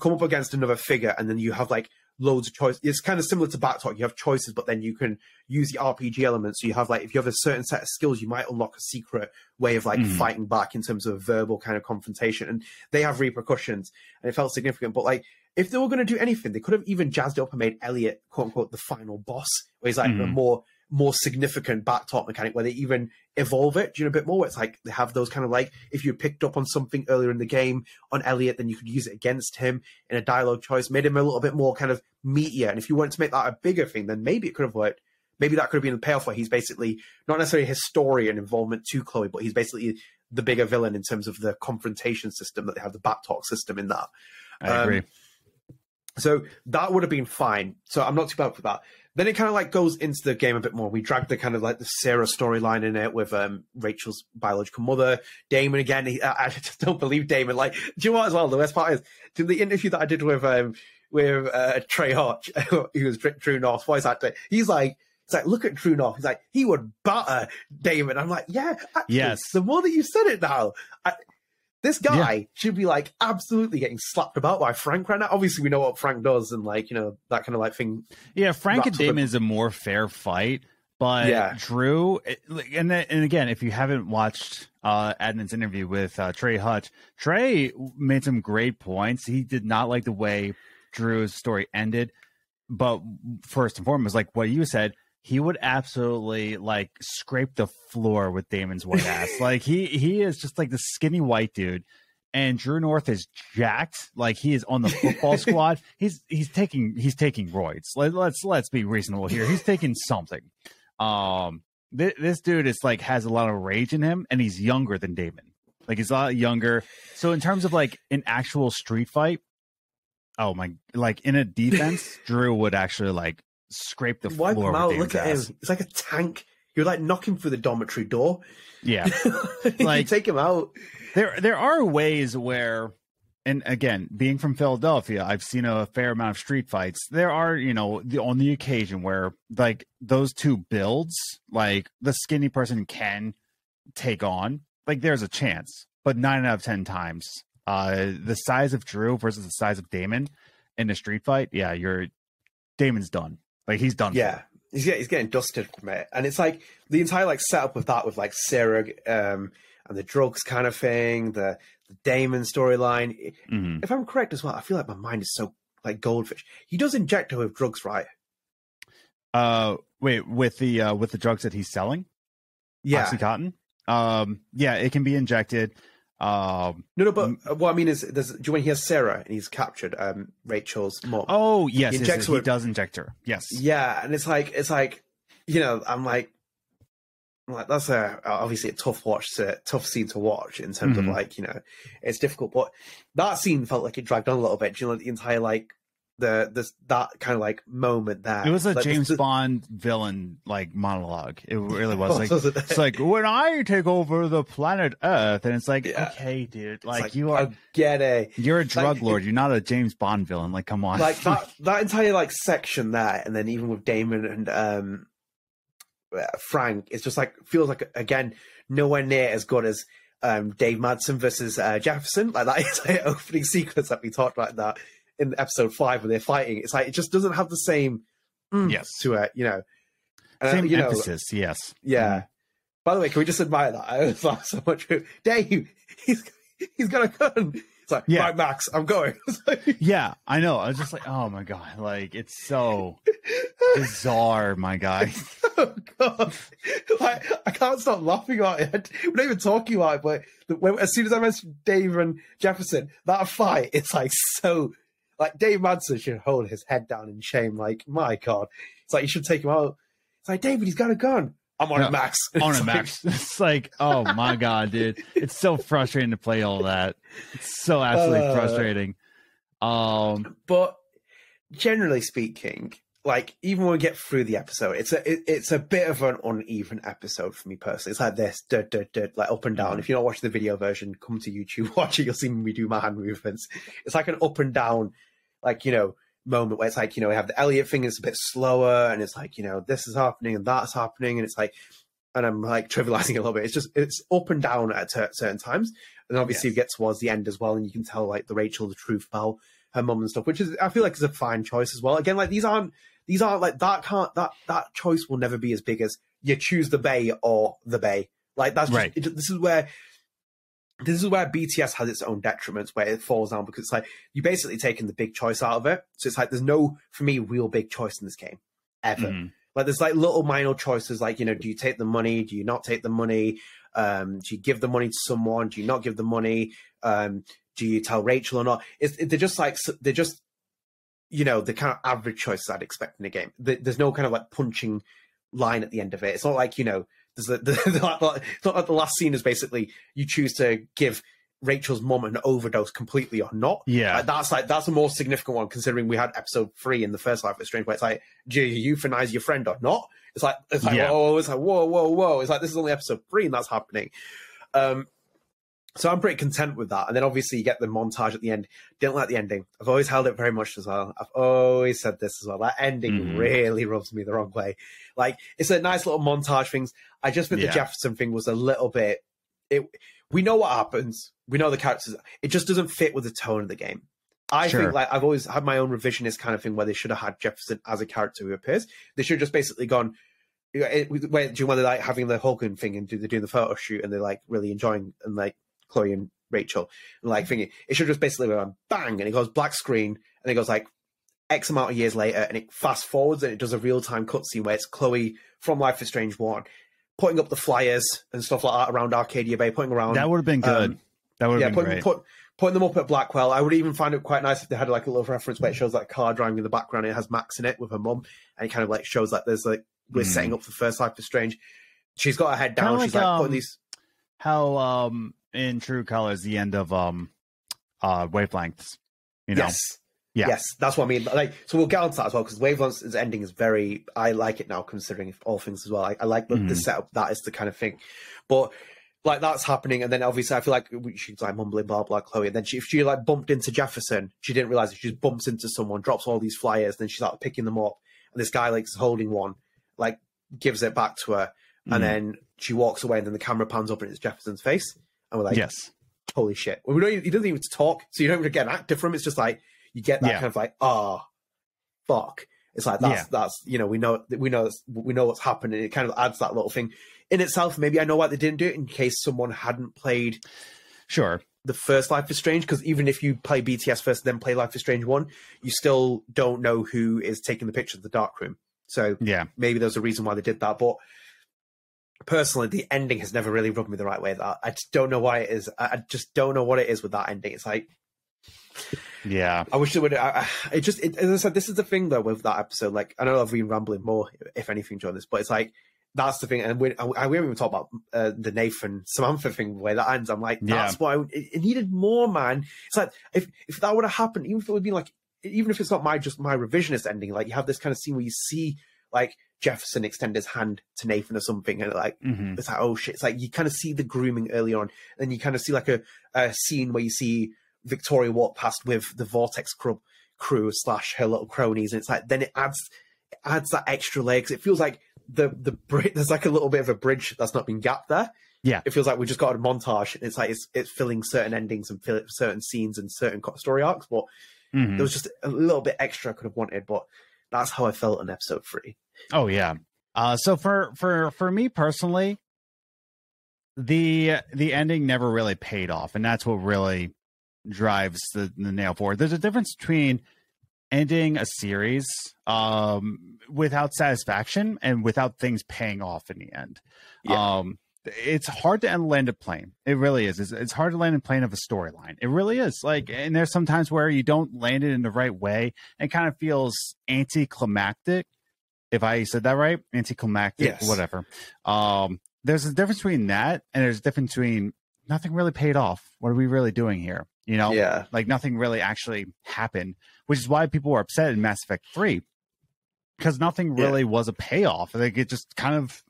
come up against another figure, and then you have like loads of choices. It's kind of similar to backtalk. You have choices, but then you can use the RPG elements. So you have, like, if you have a certain set of skills, you might unlock a secret way of like fighting back in terms of verbal kind of confrontation, and they have repercussions, and it felt significant. But like, if they were going to do anything, they could have even jazzed it up and made Elliot, quote unquote, the final boss, where he's like a more significant backtalk mechanic, where they even evolve it, a bit more. Where it's like they have those kind of, like, if you picked up on something earlier in the game on Elliot, then you could use it against him in a dialogue choice, made him a little bit more kind of meatier. And if you wanted to make that a bigger thing, then maybe it could have worked. Maybe that could have been the payoff, where he's basically not necessarily his story and involvement to Chloe, but he's basically the bigger villain in terms of the confrontation system that they have, the backtalk system in that. I agree. So that would have been fine. So I'm not too bad for that. Then it kind of like goes into the game a bit more. We dragged the kind of like the Sarah storyline in it with Rachel's biological mother. Damon again. I just don't believe Damon. Like, do you know what as well? The worst part is, in the interview that I did with Trey Hutch, who was Drew North's voice actor, he's like, look at Drew North. He's like, he would batter Damon. I'm like, yeah, actually, yes. The more that you said it now, this guy should be like absolutely getting slapped about by Frank right now. Obviously, we know what Frank does and like, that kind of like thing. Yeah, Frank and Damon is a more fair fight, but Drew, and again, if you haven't watched Adnan's interview with Trey Hutch, Trey made some great points. He did not like the way Drew's story ended, but first and foremost, like what you said, he would absolutely like scrape the floor with Damon's white ass. Like he is just like the skinny white dude, and Drew North is jacked. Like he is on the football squad. He's taking roids. Let's be reasonable here. He's taking something. This dude is like, has a lot of rage in him, and he's younger than Damon. Like he's a lot younger. So in terms of like an actual street fight, oh my, like in a defense, Drew would actually like scrape the floor. Wipe him out. Look at him. It's like a tank. You're like knocking through the dormitory door. Yeah, like you take him out. There are ways where, and again, being from Philadelphia, I've seen a fair amount of street fights. There are, on the occasion where like those two builds, like the skinny person can take on. Like there's a chance, but 9 out of 10 times, the size of Drew versus the size of Damon in a street fight, yeah, Damon's done. Like he's done. Yeah, he's getting dusted from it, and it's like the entire like setup of that with like Sarah and the drugs kind of thing, the Damon storyline. Mm-hmm. If I'm correct as well, I feel like my mind is so like goldfish. He does inject her with drugs, right? Wait, with the drugs that he's selling, yeah, Oxycontin. Yeah, it can be injected. What I mean is, do you want to hear Sarah? And he's captured Rachel's mom. Oh yes, he does inject her. Yes, yeah, and it's like, you know, I'm like that's obviously a tough scene to watch in terms of, like, you know, it's difficult. But that scene felt like it dragged on a little bit. Do you know, the entire that kind of like moment there. It was a like, James Bond villain like monologue. It really was. Like, it's like, when I take over the planet Earth, and it's like, yeah. Okay, dude, like you are, you're a drug lord. You're not a James Bond villain. Like, come on. Like that entire like section there, and then even with Damon and Frank, it's just like feels like, again, nowhere near as good as Dave Madsen versus Jefferson. Like that entire opening sequence that we talked about that. In episode 5 when they're fighting, it's like it just doesn't have the same to it, you know. And same emphasis, yes. Yeah. By the way, can we just admire that? I always laugh so much. Dave, he's got a gun. It's like, yeah. Right, Max, I'm going. Like, yeah, I know. I was just like, oh my god, like it's so bizarre, my guy. Oh god, like I can't stop laughing about it. We're not even talking about it, but as soon as I mentioned Dave and Jefferson, that fight, it's like so. Like, Dave Madsen should hold his head down in shame. Like, my God. It's like, you should take him out. It's like, David, he's got a gun. I'm on it, Max. On it, Max. It's like, oh, my God, dude. It's so frustrating to play all that. It's so absolutely frustrating. But generally speaking, like, even when we get through the episode, it's a bit of an uneven episode for me personally. It's like this, like up and down. If you're not watching the video version, come to YouTube, watch it. You'll see me do my hand movements. It's like an up and down, like, you know, moment where it's like, you know, we have the Elliot thing, it's a bit slower, and it's like, you know, this is happening and that's happening, and it's like, and I'm like trivializing it a little bit. It's just, it's up and down at certain times, and obviously you get towards the end as well, and you can tell like the Rachel the truth about her mum and stuff, which is, I feel like, is a fine choice as well. Again, like these aren't like that choice will never be as big as you choose the Bay or the Bay. Like that's just, right. This is where BTS has its own detriments, where it falls down, because it's like you're basically taking the big choice out of it. So it's like there's no, for me, real big choice in this game ever. Like there's like little minor choices, like, you know, do you take the money? Do you not take the money? Do you give the money to someone? Do you not give the money? Do you tell Rachel or not? They're just like, they're just, you know, the kind of average choices I'd expect in a game. There's no kind of like punching line at the end of it. It's not like, you know, it's not like the last scene is basically you choose to give Rachel's mom an overdose completely or not. Yeah, that's a more significant one, considering we had episode 3 in the first Life is Strange where it's like, do you euthanize your friend or not? It's like yeah. Whoa, it's like whoa. It's like this is only episode 3 and that's happening. So I'm pretty content with that. And then obviously you get the montage at the end. Didn't like the ending. I've always held it very much as well. I've always said this as well. That ending really rubs me the wrong way. Like, it's a nice little montage things. I just think the Jefferson thing was a little bit... We know what happens. We know the characters. It just doesn't fit with the tone of the game. I think like I've always had my own revisionist kind of thing where they should have had Jefferson as a character who appears. They should have just basically gone... do you want to like having the Hulkin thing and they're doing the photo shoot and they're like really enjoying and like Chloe and Rachel and like thinking it should just basically go bang and it goes black screen and it goes like X amount of years later and it fast forwards and it does a real-time cutscene where it's Chloe from Life is Strange 1 putting up the flyers and stuff like that around Arcadia Bay, putting around, that would have been good. That would have been great. Putting them up at Blackwell. I would even find it quite nice if they had like a little reference where it shows like a car driving in the background and it has Max in it with her mum and it kind of like shows like there's like we're setting up the first Life is Strange. She's got her head down, she's like putting these in True Colors, the end of Wavelengths, you know. Yes, that's what I mean. Like, so we'll get onto that as well, because Wavelengths' ending is very, I like it now, considering all things as well. I like the setup. That is the kind of thing, but like that's happening, and then obviously I feel like she's like mumbling blah blah Chloe, and then if she like bumped into Jefferson, she didn't realize that she just bumps into someone, drops all these flyers, then she's like picking them up, and this guy like's holding one, like gives it back to her, and then she walks away, and then the camera pans up, and it's Jefferson's face. And we're like, yes, holy shit. Well, he doesn't even talk, so you don't even get an actor from him. It's just like you get that kind of like, fuck. It's like that's you know, we know what's happened, and it kind of adds that little thing in itself. Maybe I know why they didn't do it in case someone hadn't played the first Life is Strange, because even if you play BTS first and then play Life is Strange 1, you still don't know who is taking the picture of the dark room. So maybe there's a reason why they did that, but personally, the ending has never really rubbed me the right way. That I just don't know why it is. I just don't know what it is with that ending. It's like, yeah, I wish it would. As I said, this is the thing though with that episode. Like, I know I've been rambling more, if anything, during this, but it's like that's the thing. And we haven't even talked about the Nathan Samantha thing. The way that ends, I'm like, that's why it needed more, man. It's like if that would have happened, even if it would be like, even if it's not just my revisionist ending, like you have this kind of scene where you see like Jefferson extend his hand to Nathan or something, and like it's like, oh shit, it's like you kind of see the grooming early on, and you kind of see like a scene where you see Victoria walk past with the Vortex crew / her little cronies, and it's like then it adds that extra layer, because it feels like the there's like a little bit of a bridge that's not been gapped there. Yeah, it feels like we just got a montage, and it's like it's filling certain endings and certain scenes and certain story arcs, but there was just a little bit extra I could have wanted, but that's how I felt in episode 3. Oh yeah. So for me personally, the ending never really paid off, and that's what really drives the nail forward. There's a difference between ending a series without satisfaction and without things paying off in the end. Yeah. It's hard to land a plane. It really is. It's hard to land a plane of a storyline. It really is. Like, and there's some times where you don't land it in the right way. It kind of feels anticlimactic. If I said that right, anticlimactic, yes. Whatever. There's a difference between that and there's a difference between nothing really paid off. What are we really doing here? You know, yeah. Like nothing really actually happened, which is why people were upset in Mass Effect 3, because nothing really was a payoff. Like it just kind of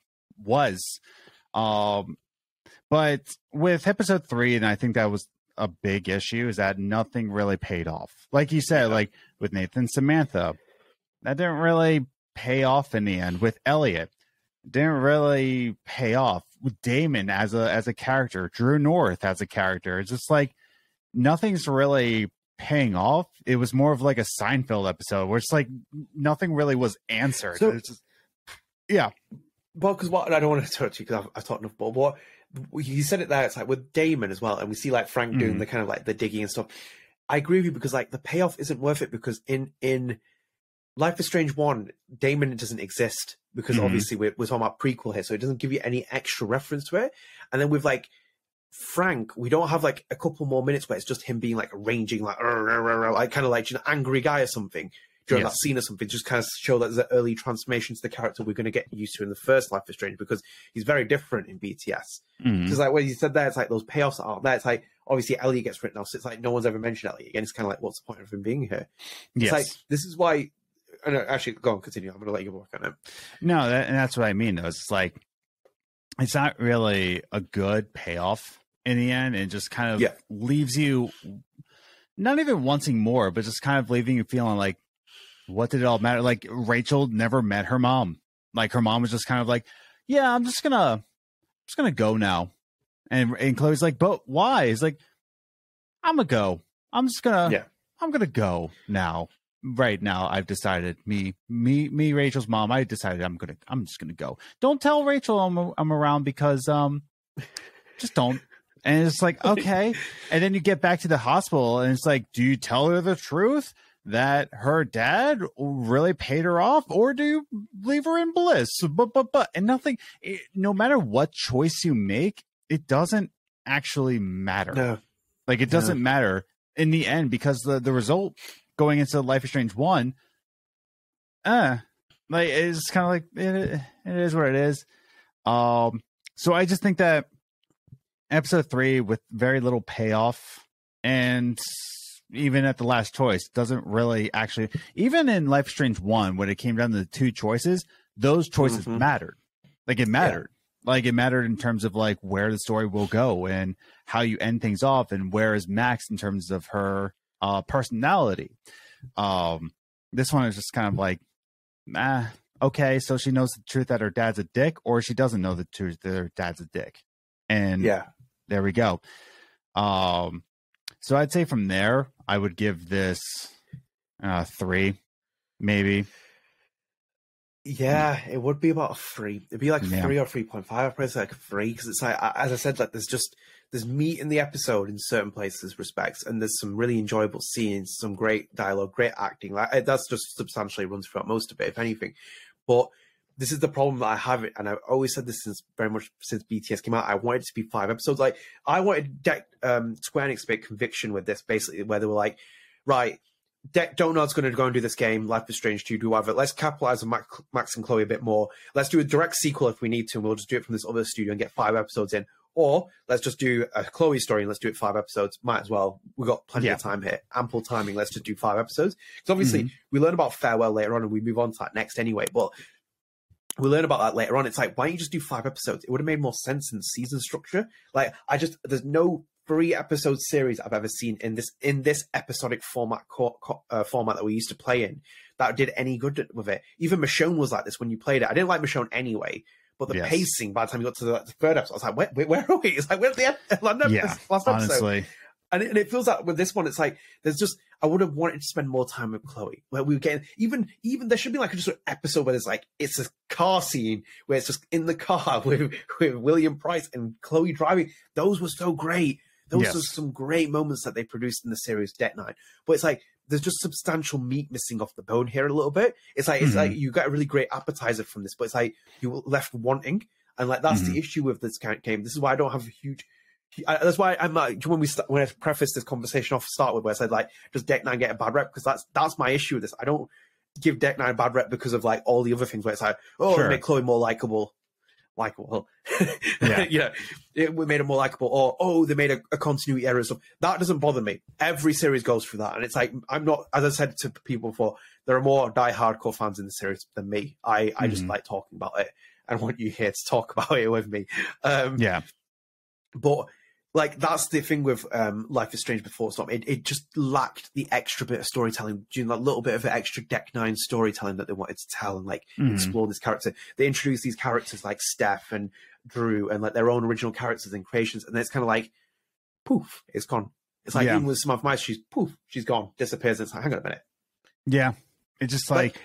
was. But with episode 3, and I think that was a big issue, is that nothing really paid off. Like you said, like with Nathan Samantha, that didn't really pay off in the end. With Elliot, didn't really pay off. With Damon as a character, Drew North as a character, it's just like nothing's really paying off. It was more of like a Seinfeld episode where it's like nothing really was answered. So, it's just, yeah. Well, because what I don't want to touch you because I've talked enough, but what you said it there, it's like with Damon as well, and we see like Frank doing the kind of like the digging and stuff. I agree with you because like the payoff isn't worth it, because in Life is Strange 1, Damon doesn't exist because obviously we're talking about prequel here, so it doesn't give you any extra reference to it. And then with like Frank, we don't have like a couple more minutes where it's just him being like arranging like kind of like an angry guy or something during that scene or something, just kind of show that there's an early transformation to the character we're going to get used to in the first Life is Strange, because he's very different in BTS. Because like when you said that, it's like those payoffs aren't there. It's like obviously Elliot gets written off, so it's like no one's ever mentioned Elliot again. It's kind of like, what's the point of him being here? It's like, this is why. Oh, no, actually, go on, continue. I'm going to let you work on it. No, and that's what I mean though. It's like it's not really a good payoff in the end, and just kind of leaves you not even wanting more, but just kind of leaving you feeling like, what did it all matter? Like Rachel never met her mom. Like her mom was just kind of like, yeah, I'm just gonna go now. And Chloe's like, but why? It's like, I'm gonna go. I'm just gonna I'm gonna go now. Right now, I've decided, me, Rachel's mom, I decided I'm just gonna go. Don't tell Rachel I'm around, because just don't. And it's like, okay. And then you get back to the hospital and it's like, do you tell her the truth? That her dad really paid her off, or do you leave her in bliss? But and nothing. No matter what choice you make, it doesn't actually matter. No. Like it doesn't matter in the end, because the result going into Life is Strange 1, like it's kind of like it is what it is. So I just think that episode 3 with very little payoff, and even at the last choice, doesn't really actually, even in Life is Strange 1, when it came down to the two choices, those choices mattered. Like it mattered. Yeah. Like it mattered in terms of like where the story will go and how you end things off, and where is Max in terms of her personality. This one is just kind of like, okay, so she knows the truth that her dad's a dick, or she doesn't know the truth that her dad's a dick. And there we go. So I'd say from there, I would give this 3, maybe. Yeah, it would be about a 3. It'd be like 3 or 3.5. I'd probably say like a 3, because it's like, as I said, like there's meat in the episode in certain places, respects, and there's some really enjoyable scenes, some great dialogue, great acting. Like that's just substantially runs throughout most of it, if anything. But this is the problem that I have, and I've always said this since BTS came out. I wanted it to be 5 episodes. Like, I wanted Square Enix to make Conviction with this, basically, where they were like, right, Don't Nod's going to go and do this game, Life is Strange 2, do whatever. Let's capitalize on Max and Chloe a bit more. Let's do a direct sequel if we need to, and we'll just do it from this other studio and get 5 episodes in. Or let's just do a Chloe story and let's do it 5 episodes. Might as well. We've got plenty of time here. Ample timing. Let's just do 5 episodes. Because obviously we learn about Farewell later on and we move on to that next anyway. But we learn about that later on. It's like, why don't you just do 5 episodes? It would have made more sense in the season structure. Like, there's no 3-episode series I've ever seen in this episodic format that we used to play in that did any good with it. Even Michonne was like this when you played it. I didn't like Michonne anyway, but the pacing by the time you got to the third episode, I was like, where are we? It's like, where's the last episode? Honestly. And it feels like with this one, it's like there's just, I would have wanted to spend more time with Chloe, where we were getting even there should be like just an episode where there's like it's a car scene where it's just in the car with William Price and Chloe driving. Those were so great. Those are some great moments that they produced in the series Deck Nine. But it's like there's just substantial meat missing off the bone here a little bit. It's like it's like you got a really great appetizer from this, but it's like you were left wanting, and like that's the issue with this kind of game. This is why I don't have a huge. That's why I'm like when I preface this conversation off start with where I said like does Deck Nine get a bad rep, because that's my issue with this. I don't give Deck Nine a bad rep because of like all the other things where it's like make Chloe more likable. It made him more likable, or they made a continuity error and stuff. That doesn't bother me. Every series goes through that, and it's like I'm not, as I said to people before, there are more die hardcore fans in the series than me. I just like talking about it and want you here to talk about it with me. But like that's the thing with Life is Strange Before Storm. It just lacked the extra bit of storytelling, doing that little bit of extra Deck Nine storytelling that they wanted to tell and like explore this character. They introduced these characters like Steph and Drew and like their own original characters and creations, and then it's kind of like poof, it's gone. It's like even with some of my she's gone, disappears. And it's like, hang on a minute. Yeah, it's just like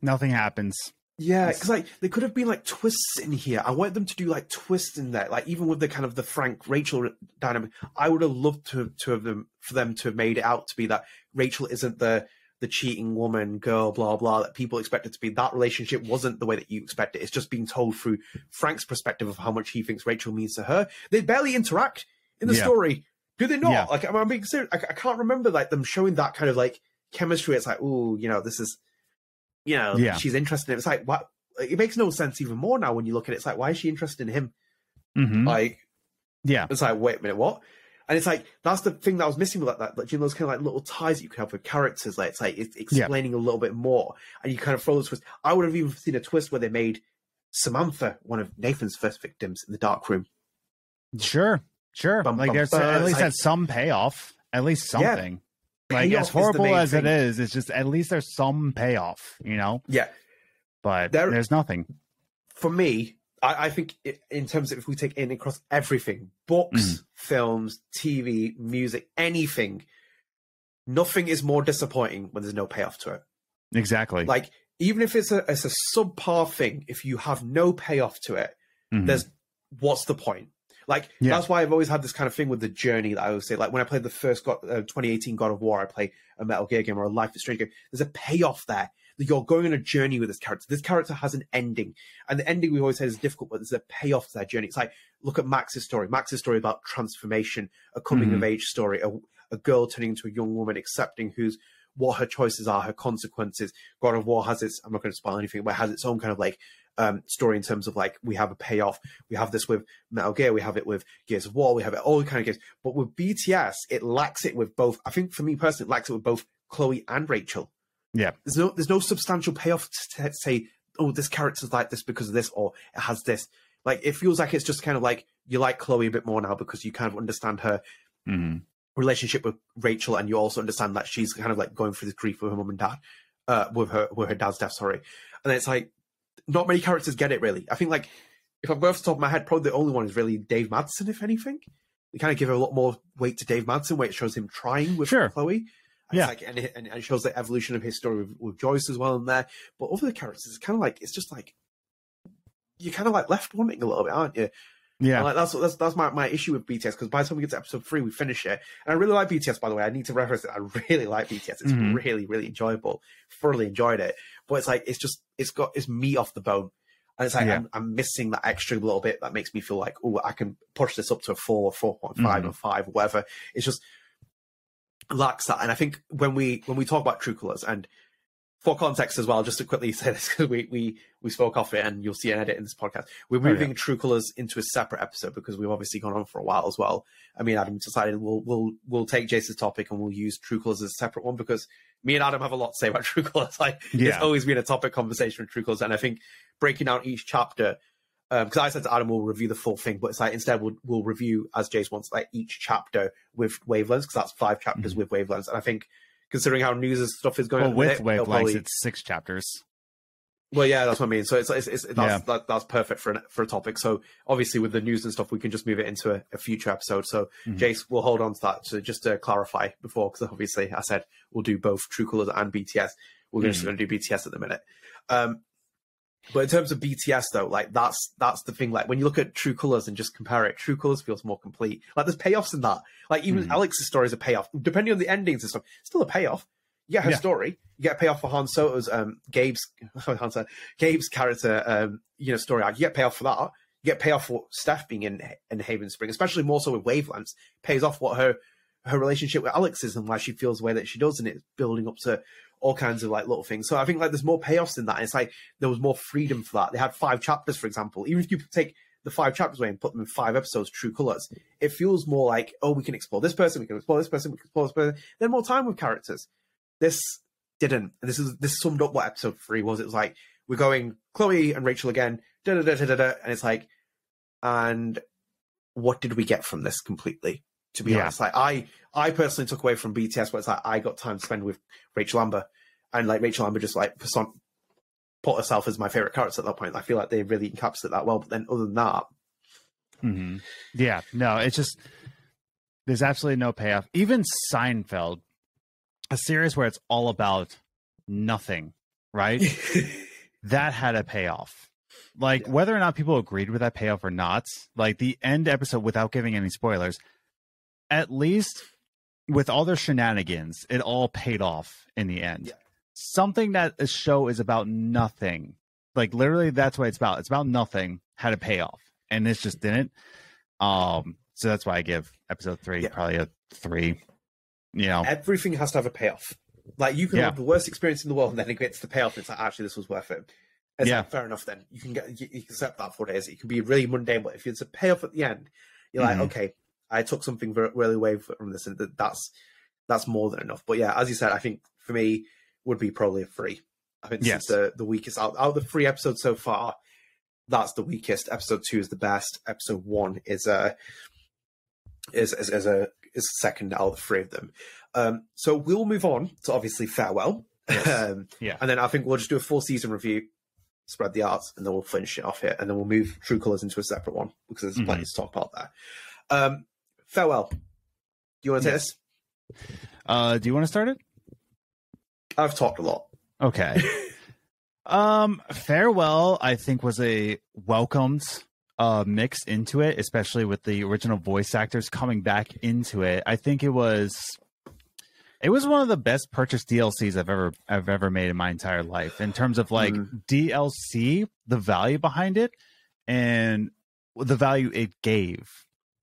nothing happens. Yeah, because like there could have been like twists in here. I wanted them to do like twists in there, like even with the kind of the Frank Rachel dynamic. I would have loved to have them for them to have made it out to be that Rachel isn't the cheating woman girl, blah blah, that people expected to be. That relationship wasn't the way that you expect it. It's just being told through Frank's perspective of how much he thinks Rachel means to her. They barely interact in the story, do they not? Like, I'm being serious. I can't remember like them showing that kind of like chemistry. It's like, ooh, you know, this is. You know, she's interested in it. It's like, what? It makes no sense even more now when you look at it. It's like, why is she interested in him? Like, it's like, wait a minute, what? And it's like, that's the thing that was missing with that. Like, you know, those kind of like little ties that you can have with characters. Like, it's like, it's explaining a little bit more. And you kind of throw the twist. I would have even seen a twist where they made Samantha one of Nathan's first victims in the dark room. Sure. Like, there's at least that's some payoff, at least something. Yeah. Like, payoff as horrible as it is, it's just at least there's some payoff, you know? Yeah. But there's nothing. For me, I think in terms of if we take in across everything, books, films, TV, music, anything, nothing is more disappointing when there's no payoff to it. Exactly. Like, even if it's a subpar thing, if you have no payoff to it, there's what's the point? Like, that's why I've always had this kind of thing with the journey that I always say. Like, when I played the first 2018 God of War, I play a Metal Gear game or a Life is Strange game. There's a payoff there. That you're going on a journey with this character. This character has an ending. And the ending we always say is difficult, but there's a payoff to that journey. It's like, look at Max's story. Max's story about transformation, a coming-of-age story, a girl turning into a young woman, accepting what her choices are, her consequences. God of War has its, I'm not going to spoil anything, but it has its own kind of like story in terms of like, we have a payoff. We have this with Metal Gear, we have it with Gears of War, we have it all kind of games. But with BTS, it lacks it with both. I think for me personally, it lacks it with both Chloe and Rachel. Yeah. There's no substantial payoff to say, oh, this character's like this because of this, or it has this. Like, it feels like it's just kind of like, you like Chloe a bit more now because you kind of understand her. Relationship with Rachel, and you also understand that she's kind of like going through the grief with her mum and dad, with her dad's death, sorry. And it's like, not many characters get it really. I think like, if I'm going off the top of my head, probably the only one is really Dave Madsen, if anything. They kind of give a lot more weight to Dave Madsen, where it shows him trying with Chloe. And it's like, and it shows the evolution of his story with Joyce as well in there. But other characters, it's kind of like, it's just like, you're kind of like left wanting a little bit, aren't you? Yeah, like that's my issue with BTS, because by the time we get to episode 3, we finish it. And I really like BTS, by the way. I need to reference it. I really like BTS. It's really, really enjoyable. Thoroughly enjoyed it. But it's like, it's got its meat off the bone. And it's like, I'm missing that extra little bit that makes me feel like, oh, I can push this up to a 4 or 4.5 or 5 or whatever. It's just lacks that. And I think when we talk about True Colors, and for context as well, just to quickly say this, because we spoke off it and you'll see an edit in this podcast, we're moving True Colors into a separate episode because we've obviously gone on for a while as well. I mean, Adam decided we'll take Jace's topic and we'll use True Colors as a separate one, because me and Adam have a lot to say about True Colors. Like, it's always been a topic conversation with True Colors, and I think breaking out each chapter, because I said to Adam we'll review the full thing, but it's like instead we'll review, as Jace wants, like each chapter with Wavelengths, because that's 5 chapters with Wavelengths. And I think considering how news and stuff is going on with Wavelengths, probably... it's 6 chapters. Well, yeah, that's what I mean. So that's perfect for a topic. So obviously with the news and stuff, we can just move it into a future episode. So Jace, we'll hold on to that. So just to clarify before, because obviously I said we'll do both True Colors and BTS. We're just going to do BTS at the minute. But in terms of BTS though, like that's the thing. Like when you look at True Colors and just compare it, True Colors feels more complete. Like there's payoffs in that. Like even Alex's story is a payoff. Depending on the endings and stuff, still a payoff. You get her story. You get a payoff for Han Soto's Gabe's character, story arc. You get payoff for that. You get payoff for Steph being in Haven Spring, especially more so with Wavelengths. Pays off what her relationship with Alex is and why she feels the way that she does, and it's building up to all kinds of like little things. So I think like there's more payoffs in that. And it's like there was more freedom for that. They had 5 chapters, for example. Even if you take the 5 chapters away and put them in 5 episodes, True Colors, it feels more like, oh, we can explore this person, we can explore this person, we can explore this person. Then more time with characters. This didn't. This summed up what episode 3 was. It was like, we're going Chloe and Rachel again, da da da da da da, and it's like, and what did we get from this completely? To be honest, like I personally took away from BTS where it's like I got time to spend with Rachel Amber, and like Rachel Amber just like put herself as my favorite character at that point. I feel like they really encapsulate that well. But then other than that, no, it's just there's absolutely no payoff. Even Seinfeld, a series where it's all about nothing, right? That had a payoff. Like whether or not people agreed with that payoff or not, like the end episode, without giving any spoilers, at least with all their shenanigans, it all paid off in the end. Something that a show is about nothing, like literally that's what it's about. It's about nothing, had a payoff, and this just didn't. So that's why I give episode 3 probably a 3. You know, everything has to have a payoff. Like you can have the worst experience in the world, and then it gets the payoff. And it's like, actually, this was worth it. It's like, fair enough. Then you can accept that for what it is. It can be really mundane, but if it's a payoff at the end, you're like, okay, I took something really away from this, and that's more than enough. But yeah, as you said, I think for me would be probably a 3. I think this is the weakest out of the 3 episodes so far. That's the weakest. Episode 2 is the best. Episode 1 is second out of the 3 of them. So we'll move on to obviously Farewell. Yes. And then I think we'll just do a full season review, spread the arts, and then we'll finish it off here, and then we'll move True Colors into a separate one because there's plenty to talk about there. Farewell. Do you want to take this? Do you want to start it? I've talked a lot. Okay. Farewell, I think, was a welcomed mix into it, especially with the original voice actors coming back into it. I think it was one of the best purchased DLCs I've ever made in my entire life in terms of like DLC, the value behind it and the value it gave.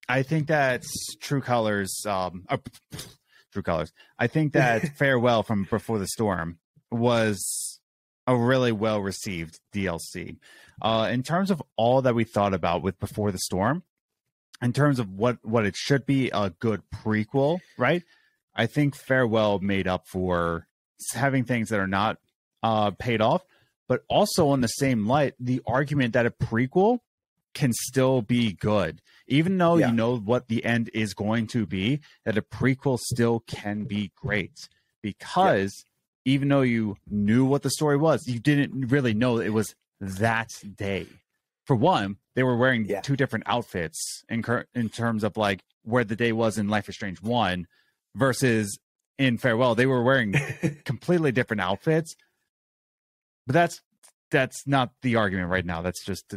I think that's True Colors. True Colors. I think that Farewell from Before the Storm was a really well received DLC. In terms of all that we thought about with Before the Storm, in terms of what it should be, a good prequel, right? I think Farewell made up for having things that are not paid off, but also on the same light, the argument that a prequel can still be good. Even though you know what the end is going to be, that a prequel still can be great. Because even though you knew what the story was, you didn't really know it was that day. For one, they were wearing 2 different outfits in terms of like where the day was in Life is Strange 1 versus in Farewell. They were wearing completely different outfits. But that's not the argument right now. That's just...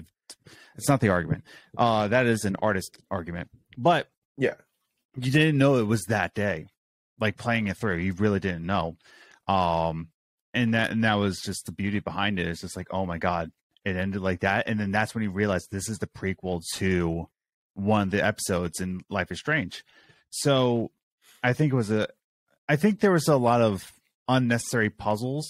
it's not the argument. That is an artist argument. But you didn't know it was that day. Like playing it through, you really didn't know. And that was just the beauty behind it. It's just like, oh my god, it ended like that. And then that's when he realized this is the prequel to one of the episodes in Life is Strange. So I think it was a, I think there was a lot of unnecessary puzzles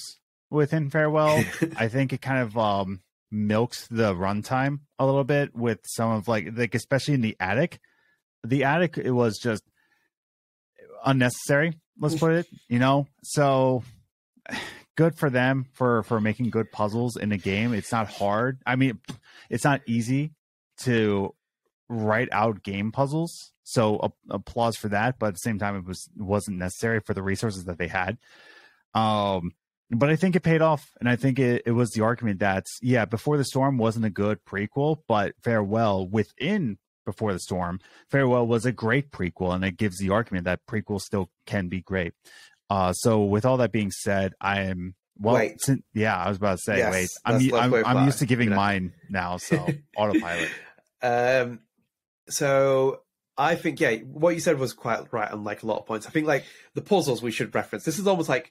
within Farewell. I think it kind of milks the runtime a little bit with some of like especially in the attic. The attic, it was just unnecessary, let's put it, you know? So good for them for making good puzzles in a game. It's not hard. I mean, it's not easy to write out game puzzles. So applause for that. But at the same time, it wasn't necessary for the resources that they had. But I think it paid off. And I think it was the argument that, yeah, Before the Storm wasn't a good prequel, but Farewell within Before the Storm, Farewell was a great prequel. And it gives the argument that prequels still can be great. So with all that being said, I'm used to giving mine now. So autopilot. So I think, yeah, what you said was quite right on like a lot of points. I think like the puzzles we should reference. This is almost like,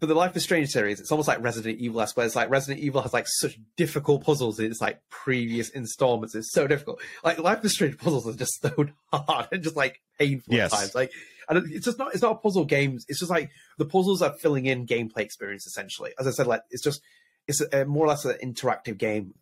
for the Life is Strange series, it's almost like Resident Evil-esque, where it's like Resident Evil has like such difficult puzzles in its like previous installments. It's so difficult. Like Life is Strange puzzles are just so hard and just like painful at times. Like, and it's just not—it's not a puzzle game. It's just like the puzzles are filling in gameplay experience essentially. As I said, like it's just—it's more or less an interactive game,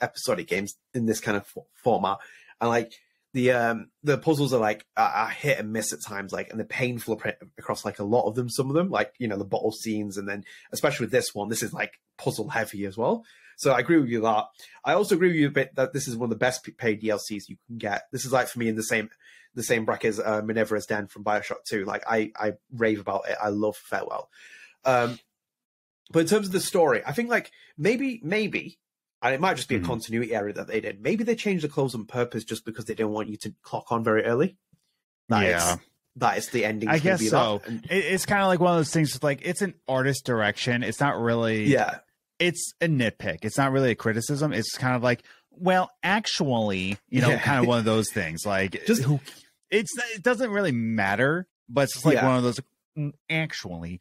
episodic games in this kind of format, and like. The puzzles are like are hit and miss at times, like, and they're painful across like a lot of them. Some of them, like, you know, the bottle scenes, and then especially with this one, this is like puzzle heavy as well. So I agree with you that. I also agree with you a bit that this is one of the best paid DLCs you can get. This is like for me in the same bracket as Minerva's Den from Bioshock 2. Like I rave about it. I love Farewell. But in terms of the story, I think like maybe. And it might just be a continuity error that they did. Maybe they changed the clothes on purpose just because they didn't want you to clock on very early. That is the ending. I guess so. It's kind of like one of those things. Like it's an artist direction. It's not really. Yeah. It's a nitpick. It's not really a criticism. It's kind of like, well, actually, you know, kind of one of those things. Like just it doesn't really matter, but it's just like one of those. Actually,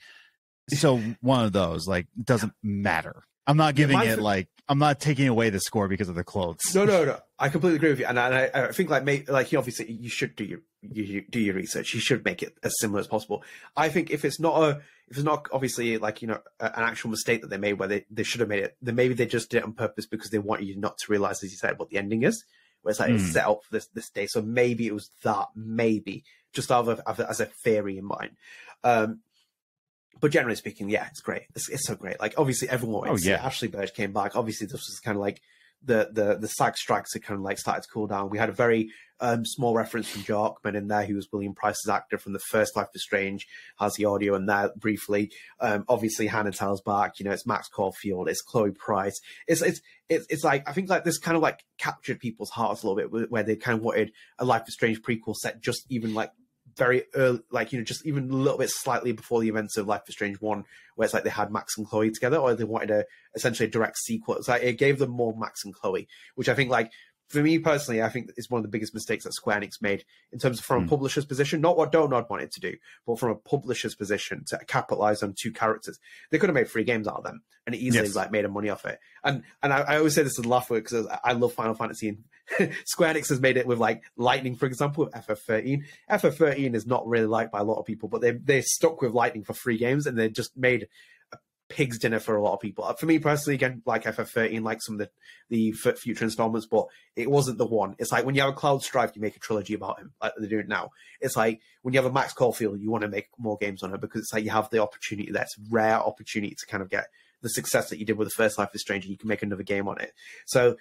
so one of those like doesn't matter. I'm not giving it like. I'm not taking away the score because of the clothes. No. I completely agree with you, and I think like obviously you should do your research. You should make it as similar as possible. I think if it's not obviously like you know an actual mistake that they made where they should have made it, then maybe they just did it on purpose because they want you not to realize, as you said, what the ending is. Where it's like it's set up for this day, so maybe it was that. Maybe just as a theory in mind. But generally speaking, yeah, it's great. It's so great. Like obviously everyone wants Ashly Burch came back. Obviously this was kind of like the SAG strikes had kind of like started to cool down. We had a very small reference from Joe Ockman in there, who was William Price's actor from the first Life is Strange, has the audio in there briefly. Obviously Hannah Tell's back, you know, it's Max Caulfield, it's Chloe Price. It's like I think like this kind of like captured people's hearts a little bit where they kind of wanted a Life is Strange prequel set just even like very early, like, you know, just even a little bit slightly before the events of Life is Strange 1, where it's like they had Max and Chloe together, or they wanted essentially a direct sequel. It's like it gave them more Max and Chloe, which I think, like, for me personally, I think is one of the biggest mistakes that Square Enix made in terms of from a publisher's position, not what Don't Nod wanted to do, but from a publisher's position to capitalize on two characters. They could have made 3 games out of them and easily like made money off it. And I always say this as a laugh because I love Final Fantasy, and Square Enix has made it with like Lightning, for example, with FF13. FF13 is not really liked by a lot of people, but they stuck with Lightning for 3 games and they just made pig's dinner for a lot of people. For me personally, again, like FF13, like some of the future installments, but it wasn't the one. It's like when you have a Cloud Strife, you make a trilogy about him, like they're doing now. It's like when you have a Max Caulfield, you want to make more games on her because it's like you have the opportunity. That's a rare opportunity to kind of get the success that you did with the first Life is Strange, and you can make another game on it. So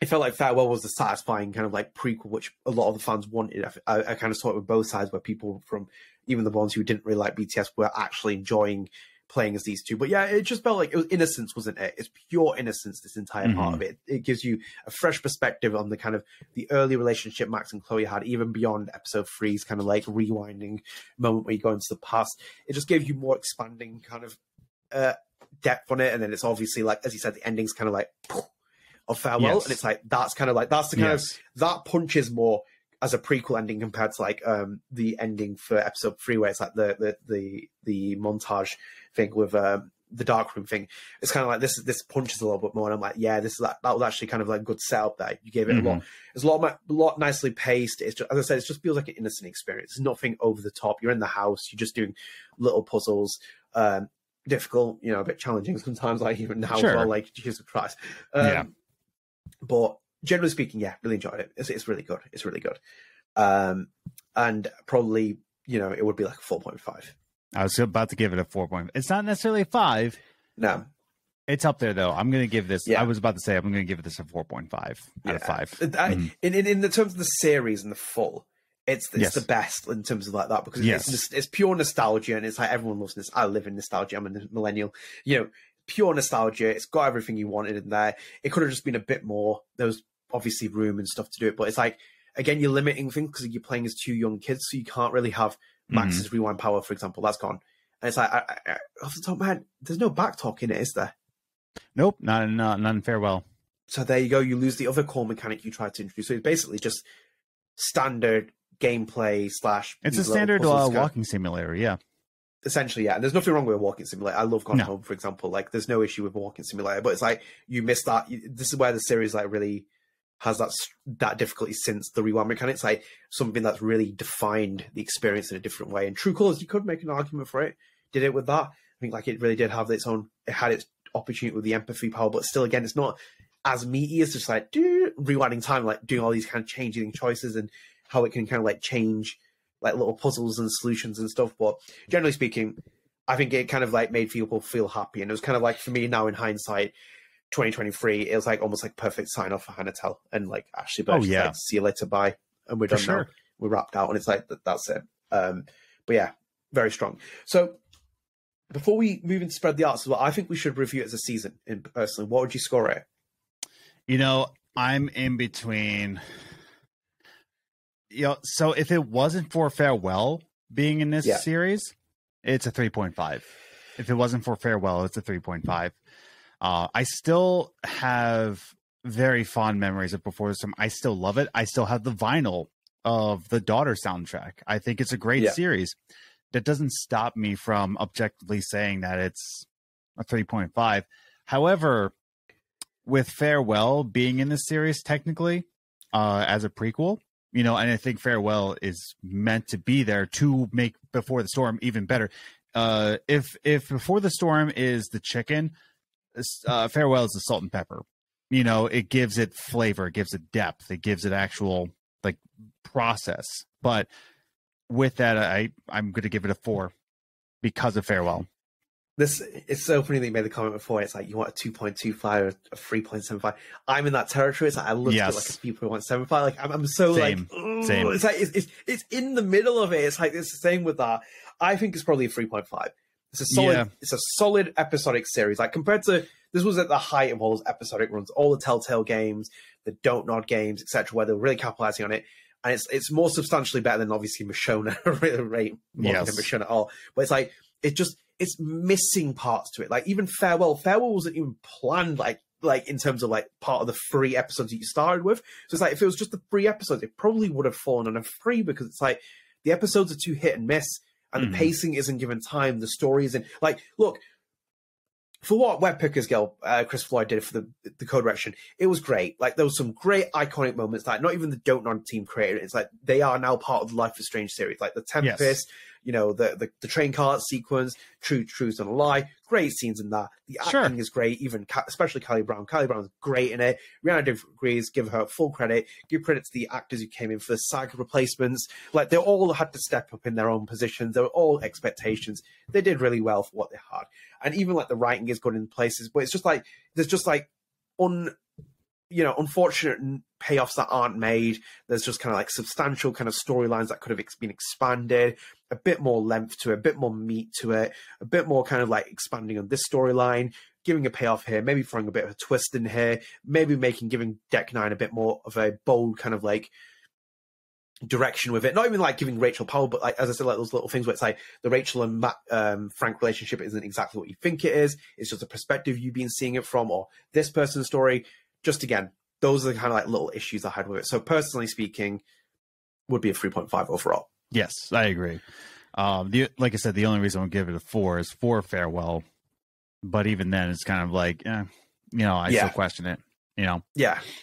it felt like Farewell was the satisfying kind of like prequel, which a lot of the fans wanted. I kind of saw it with both sides, where people from even the ones who didn't really like BTS were actually enjoying playing as these two. But yeah, it just felt like it was innocence, wasn't it? It's pure innocence, this entire part of it. It gives you a fresh perspective on the kind of the early relationship Max and Chloe had, even beyond episode 3's kind of like rewinding moment where you go into the past. It just gave you more expanding kind of depth on it. And then it's obviously like, as you said, the ending's kind of like of Farewell. Yes. And it's like, that's kind of like, that's the kind of, that punches more as a prequel ending compared to like the ending for episode 3, where it's like the montage thing with the dark room thing, it's kind of like this punches a little bit more. And I'm like, yeah, that was actually kind of like a good setup there. You gave it a lot. It's a lot nicely paced. It's just, as I said, it just feels like an innocent experience. It's nothing over the top. You're in the house. You're just doing little puzzles. Difficult, you know, a bit challenging sometimes, like even now, sure. Well, like Jesus Christ. Yeah. But generally speaking, yeah, really enjoyed it. It's really good. It's really good. And probably, you know, it would be like a 4.5. I was about to give it a 4.5. It's not necessarily a 5. No. It's up there, though. I'm going to give this... Yeah. I was about to say, I'm going to give this a 4.5 out of 5. In the terms of the series and the full, it's the best in terms of like that, because it's pure nostalgia, and it's like everyone loves this. I live in nostalgia. I'm a millennial. You know, pure nostalgia. It's got everything you wanted in there. It could have just been a bit more. There was obviously room and stuff to do it, but it's like, again, you're limiting things because you're playing as two young kids, so you can't really have... Max's rewind power, for example, that's gone. And it's like, off the top of my head, there's no back talk in it, is there? Nope, none farewell. So there you go. You lose the other core mechanic you tried to introduce. So it's basically just standard gameplay / it's a standard walking simulator, yeah. Essentially, yeah. And there's nothing wrong with a walking simulator. I love Gone Home, for example. Like, there's no issue with a walking simulator, but it's like you miss that. This is where the series like really has that difficulty, since the rewind mechanics, like something that's really defined the experience in a different way. And True Colors, you could make an argument for it. Did it with that? I think like it really did have its own. It had its opportunity with the empathy power, but still, again, it's not as meaty as just like rewinding time, like doing all these kind of changing choices and how it can kind of like change like little puzzles and solutions and stuff. But generally speaking, I think it kind of like made people feel happy, and it was kind of like, for me now in hindsight, 2023, it was like almost like perfect sign off for Hannah Tell and like Ashly Burch. Like, see you later, bye, and we're done now. We're wrapped out, and it's like that's it. But yeah, very strong. So before we move into Spread the Arts as well, I think we should review it as a season. In personally, what would you score it? You know, I'm in between. You know, so if it wasn't for Farewell being in this series, it's a 3.5. If it wasn't for Farewell, it's a 3.5. I still have very fond memories of Before the Storm. I still love it. I still have the vinyl of the Daughter soundtrack. I think it's a great series. That doesn't stop me from objectively saying that it's a 3.5. However, with Farewell being in this series, technically, as a prequel, you know, and I think Farewell is meant to be there to make Before the Storm even better. If Before the Storm is the chicken, Farewell is the salt and pepper. You know, it gives it flavor, it gives it depth, it gives it actual like process. But with that, I'm going to give it a 4 because of Farewell. This, it's so funny that you made the comment before. It's like, you want a 2.25 or a 3.75. I'm in that territory. It's like, I love it, like a 3.75. Like I'm so same. Like, same. It's like it's in the middle of it. It's like it's the same with that. I think it's probably a 3.5. It's a solid episodic series. Like, compared to, this was at the height of all those episodic runs, all the Telltale games, the Don't Nod games, etc., where they were really capitalizing on it. And it's more substantially better than obviously Michonne, right? Than Michonne at all. But it's like, it's missing parts to it. Like, even Farewell wasn't even planned like in terms of like part of the 3 episodes that you started with. So it's like, if it was just the 3 episodes, it probably would have fallen on a 3, because it's like the episodes are too hit and miss. And the pacing isn't given time. The story isn't like, look, for what Webpicker's girl Chris Floyd did for the co-direction, it was great. Like, there was some great iconic moments that not even the Don't Nod team created. It's like they are now part of the Life is Strange series, like the Tempest, you know, the train cart sequence, True's Not a Lie, great scenes in that. The acting is great, even especially Kylie Brown. Kylie Brown's great in it. Rhianna DeVries, give her full credit. Give credit to the actors who came in for the SAG replacements. Like, they all had to step up in their own positions. They were all expectations. They did really well for what they had. And even like the writing is good in places, but it's just like there's just like unfortunate payoffs that aren't made. There's just kind of like substantial kind of storylines that could have been expanded, a bit more length to it, a bit more meat to it, a bit more kind of like expanding on this storyline, giving a payoff here, maybe throwing a bit of a twist in here, maybe giving Deck Nine a bit more of a bold kind of like direction with it. Not even like giving Rachel power, but like, as I said, like those little things where it's like the Rachel and Matt, Frank relationship isn't exactly what you think it is. It's just a perspective you've been seeing it from, or this person's story. Just again, those are the kind of like little issues I had with it. So personally speaking, would be a 3.5 overall. Yes, I agree. Like I said, the only reason I'll give it a 4 is for Farewell. But even then, it's kind of like, I still question it.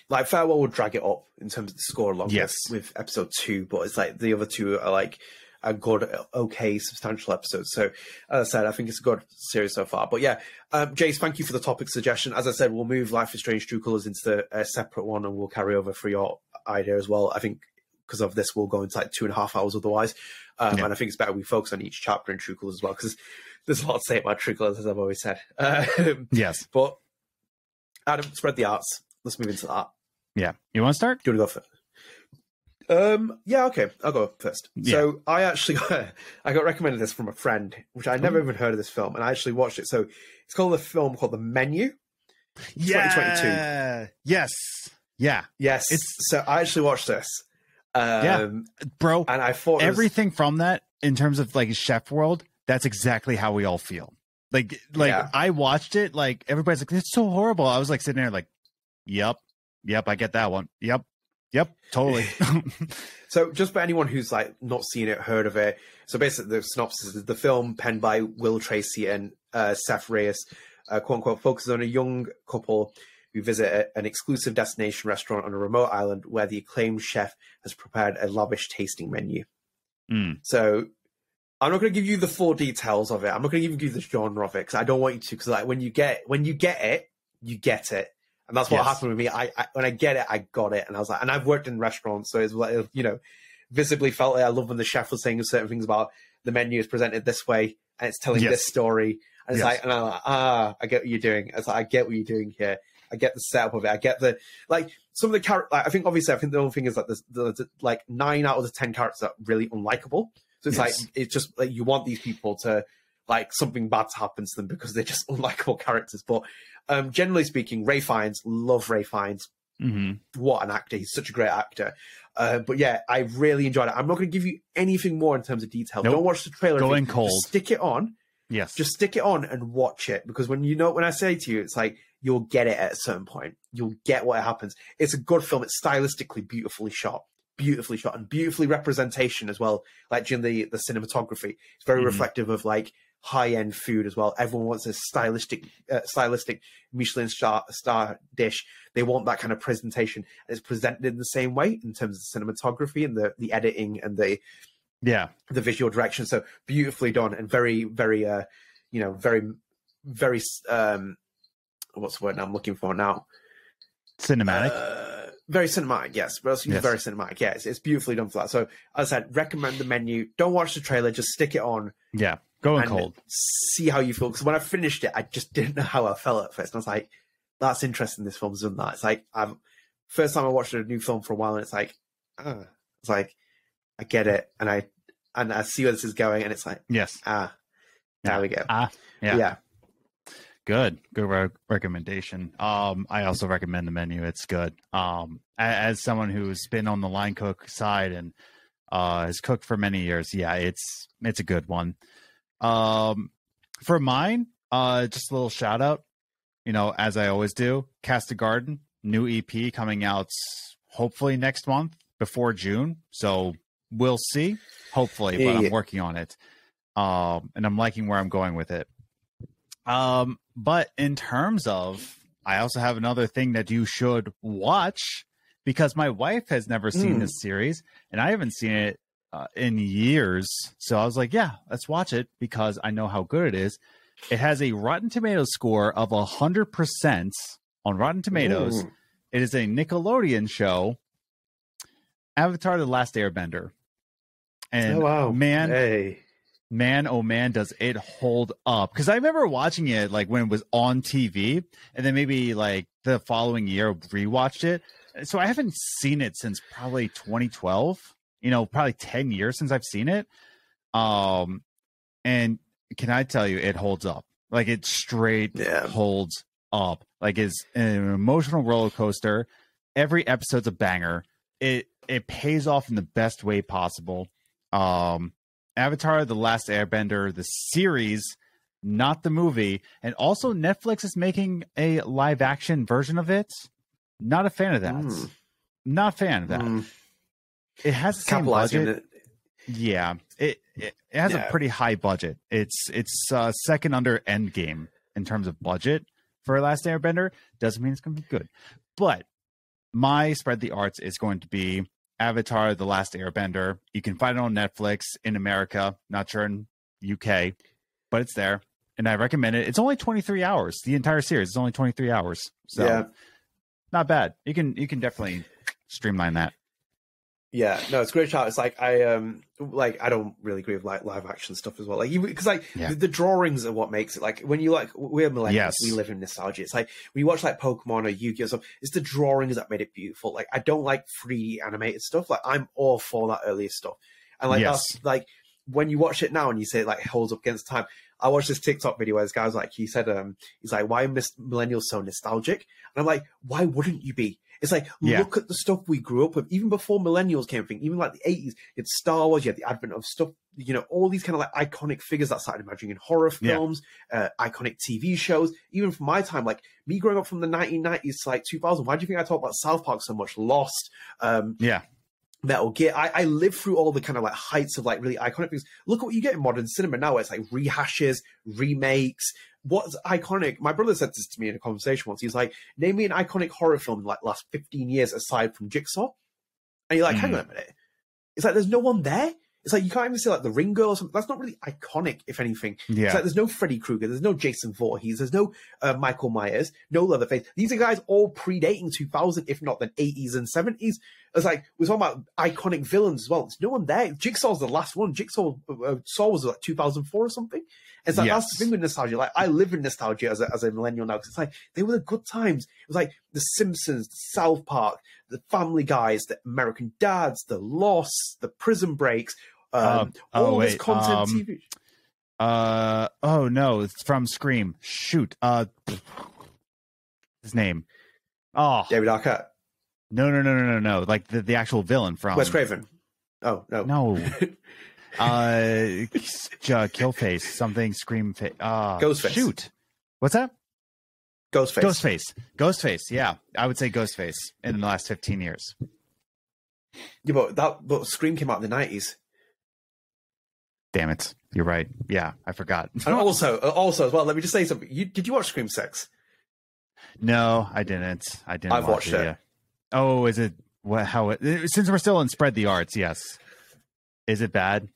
Like Firewall will drag it up in terms of the score along with episode 2, but it's like the other two are like a good, okay, substantial episode. So as I said, I think it's a good series so far. But yeah, Jace, thank you for the topic suggestion. As I said, we'll move Life is Strange True Colors into the separate one, and we'll carry over for your idea as well. I think because of this, we'll go into like 2.5 hours otherwise. And I think it's better we focus on each chapter in True Colors as well, because there's a lot to say about True Colors, as I've always said. Yes. But Adam, spread the arts. Let's move into that. Yeah. You want to start? Do you want to go first? Okay. I'll go first. Yeah. So I actually got recommended this from a friend, which I never even heard of this film, and I actually watched it. So it's called a film called The Menu. 2022. Yes. So I actually watched this. Bro. And I thought everything from that in terms of like chef world, that's exactly how we all feel. I watched it. Like everybody's like, "That's so horrible." I was like sitting there, like, "Yep, I get that one. Yep, totally." So, just for anyone who's like not seen it, heard of it. So, basically, the synopsis is the film, penned by Will Tracy and Seth Reyes, quote unquote, focuses on a young couple who visit an exclusive destination restaurant on a remote island where the acclaimed chef has prepared a lavish tasting menu. Mm. So, I'm not going to give you the full details of it. I'm not going to even give you the genre of it because I don't want you to. Because like when you get it, you get it, and that's what happened with me. I when I get it, I got it, and I was like, and I've worked in restaurants, so it's like visibly felt it. I love when the chef was saying certain things about the menu is presented this way and it's telling this story, and it's like, and I'm like, I get what you're doing. It's like I get what you're doing here. I get the setup of it. I get the like some of the characters. Like, I think the only thing is that the like 9 out of the 10 characters are really unlikable. So it's like, it's just like you want these people to like something bad to happen to them because they're just unlikable characters. But generally speaking, love Ray Fiennes. Mm-hmm. What an actor. He's such a great actor. But yeah, I really enjoyed it. I'm not going to give you anything more in terms of detail. Nope. Don't watch the trailer. Going cold. Just stick it on. Yes. Just stick it on and watch it. Because when I say to you, it's like, you'll get it at a certain point. You'll get what happens. It's a good film. It's stylistically beautifully shot and beautifully representation as well, like during the cinematography. It's very reflective of like high-end food as well. Everyone wants a stylistic Michelin star dish. They want that kind of presentation, and it's presented in the same way in terms of cinematography and the editing and the visual direction. So beautifully done and very, very very, very what's the word I'm looking for now? Cinematic. Very cinematic, yes. Very cinematic, yes. It's beautifully done for that. So, as I said, recommend The Menu. Don't watch the trailer. Just stick it on. Yeah, going cold. See how you feel. Because when I finished it, I just didn't know how I felt at first. And I was like, that's interesting this film's done that. It's like, first time I watched a new film for a while, and it's like, I get it. And I see where this is going. And it's like, there we go. Yeah. Good recommendation. I also recommend The Menu. It's good. As someone who's been on the line cook side and has cooked for many years, it's a good one. For mine, just a little shout out, as I always do, Cast a Garden, new EP coming out hopefully next month before June. So we'll see, hopefully, but I'm working on it. And I'm liking where I'm going with it. But in terms of, I also have another thing that you should watch because my wife has never seen this series and I haven't seen it in years. So I was like, let's watch it because I know how good it is. It has a Rotten Tomatoes score of 100% on Rotten Tomatoes. Ooh. It is a Nickelodeon show, Avatar: The Last Airbender. And man, oh man, does it hold up. Because I remember watching it like when it was on TV, and then maybe like the following year rewatched it. So I haven't seen it since probably 2012, probably 10 years since I've seen it. And can I tell you, it holds up. Like it straight holds up. Like it's an emotional roller coaster. Every episode's a banger. It pays off in the best way possible. Avatar: The Last Airbender, the series, not the movie. And also Netflix is making a live action version of it. Not a fan of that. It has the same budget. It has a pretty high budget. It's second under Endgame in terms of budget for Last Airbender. Doesn't mean it's going to be good. But my spread the arts is going to be Avatar: The Last Airbender. You can find it on Netflix in America. Not sure in UK, but it's there. And I recommend it. It's only 23 hours. The entire series is only 23 hours. So yeah. Not bad. You can definitely streamline that. Yeah, no, it's a great shout. It's like I don't really agree with live action stuff as well. Like, because the drawings are what makes it. Like when you we're millennials, we live in nostalgia. It's like when you watch like Pokemon or Yu-Gi-Oh stuff, it's the drawings that made it beautiful. Like I don't like 3D animated stuff. Like I'm all for that earlier stuff. And like that's like when you watch it now and you say it like holds up against time. I watched this TikTok video where this guy was like, he said, he's like, why are millennials so nostalgic? And I'm like, why wouldn't you be? It's like, look at the stuff we grew up with. Even before millennials came, even like the 80s, it's Star Wars, you had the advent of stuff, you know, all these kind of like iconic figures that started emerging in horror films, iconic TV shows. Even from my time, like me growing up from the 1990s to like 2000, why do you think I talk about South Park so much? Lost. Metal Gear. I lived through all the kind of like heights of like really iconic things. Look at what you get in modern cinema now. Where it's like rehashes, remakes. What's iconic? My brother said this to me in a conversation once. He's like, name me an iconic horror film like last 15 years aside from Jigsaw. And you're like, hang on a minute. It's like, there's no one there. It's like, you can't even say like The Ring Girl or something. That's not really iconic, if anything. Yeah. It's like, there's no Freddy Krueger. There's no Jason Voorhees. There's no Michael Myers, no Leatherface. These are guys all predating 2000, if not the 80s and 70s. It's like, we're talking about iconic villains as well. There's no one there. Jigsaw's the last one. Saw was like 2004 or something. It's like, that's the thing with nostalgia. Like, I live in nostalgia as a millennial now, because it's like, they were the good times. It was like The Simpsons, South Park, The Family Guys, The American Dads, The Lost, The Prison Breaks, this content TV. Oh no, it's from Scream. Shoot. His name. Oh, David Arquette. No. Like the actual villain from Wes Craven. Oh no. No. Killface, something Scream face. Ghostface. Shoot. What's that? Ghostface. Yeah, I would say Ghostface in the last 15 years. Yeah, but Scream came out in the 90s. Damn it, you're right. Yeah, I forgot. And also as well, let me just say something. Did you watch Scream 6? No, I didn't. I've watched it. Yeah. Oh, is it? Since we're still in Spread the Arts, yes. Is it bad?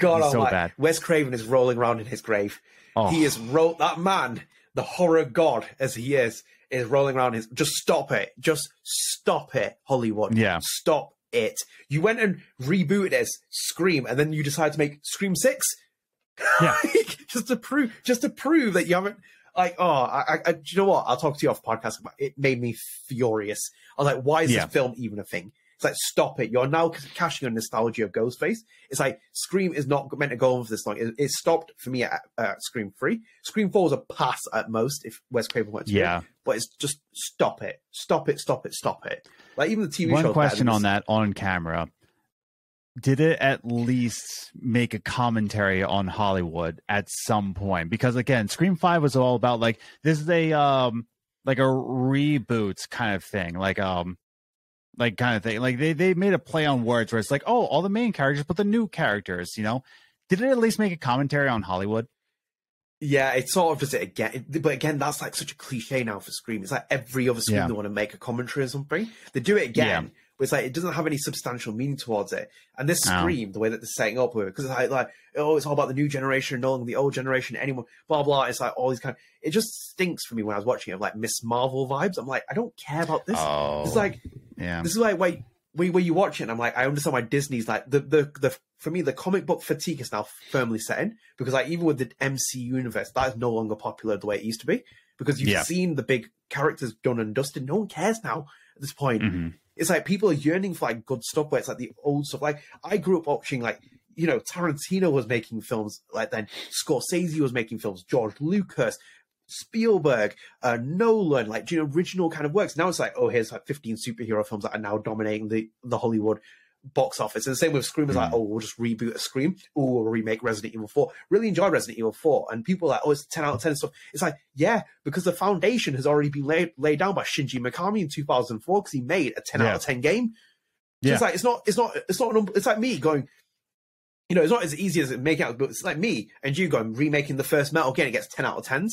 God, oh, so bad. Wes Craven is rolling around in his grave. Oh. He is that man, the horror god as he is rolling around his. Just stop it. Just stop it, Hollywood. Yeah. Stop it. You went and rebooted as Scream, and then you decide to make Scream 6. Yeah. just to prove that you haven't. Like, do you know what? I'll talk to you off podcast about it. It made me furious. I was like, why is this film even a thing? It's like, stop it. You're now cashing on nostalgia of Ghostface. It's like, Scream is not meant to go on for this long. It stopped for me at Scream 3. Scream 4 was a pass at most if Wes Craven went to it. But it's just, stop it. Stop it, stop it, stop it. Like, even the TV show. One question on that on camera. Did it at least make a commentary on Hollywood at some point? Because again, Scream 5 was all about like, this is a like a reboot kind of thing. Like kind of thing. Like they made a play on words where it's like, oh, all the main characters, but the new characters, you know? Did it at least make a commentary on Hollywood? Yeah, it sort of does it again. But again, that's like such a cliche now for Scream. It's like every other Scream they want to make a commentary or something. They do it again. Yeah. But it's like, it doesn't have any substantial meaning towards it. And this Scream, the way that they're setting up with it, because it's like, oh, it's all about the new generation, no longer the old generation, anyone, blah, blah. It's like all these kind of, it just stinks for me when I was watching it, like Miss Marvel vibes. I'm like, I don't care about this. Oh, it's like, this is like, wait, where you watch it, and I'm like, I understand why Disney's like, for me, the comic book fatigue is now firmly set in, because like, even with the MC universe, that is no longer popular the way it used to be, because you've seen the big characters done and dusted. No one cares now at this point. Mm-hmm. It's like people are yearning for like good stuff where it's like the old stuff. Like I grew up watching like, you know, Tarantino was making films like then. Scorsese was making films. George Lucas, Spielberg, Nolan, like, you know, original kind of works. Now it's like, oh, here's like 15 superhero films that are now dominating the Hollywood box office. And the same with Scream is like, oh, we'll just reboot a Scream. Oh, we'll remake Resident Evil 4. Really enjoyed Resident Evil 4. And people are like, oh, it's 10 out of 10 and stuff. It's like, yeah, because the foundation has already been laid down by Shinji Mikami in 2004 because he made a 10 out of 10 game. So it's like, it's not an, it's like me going, you know, it's not as easy as make out, but it's like me and you going remaking the first Metal Gear, it gets 10 out of 10s.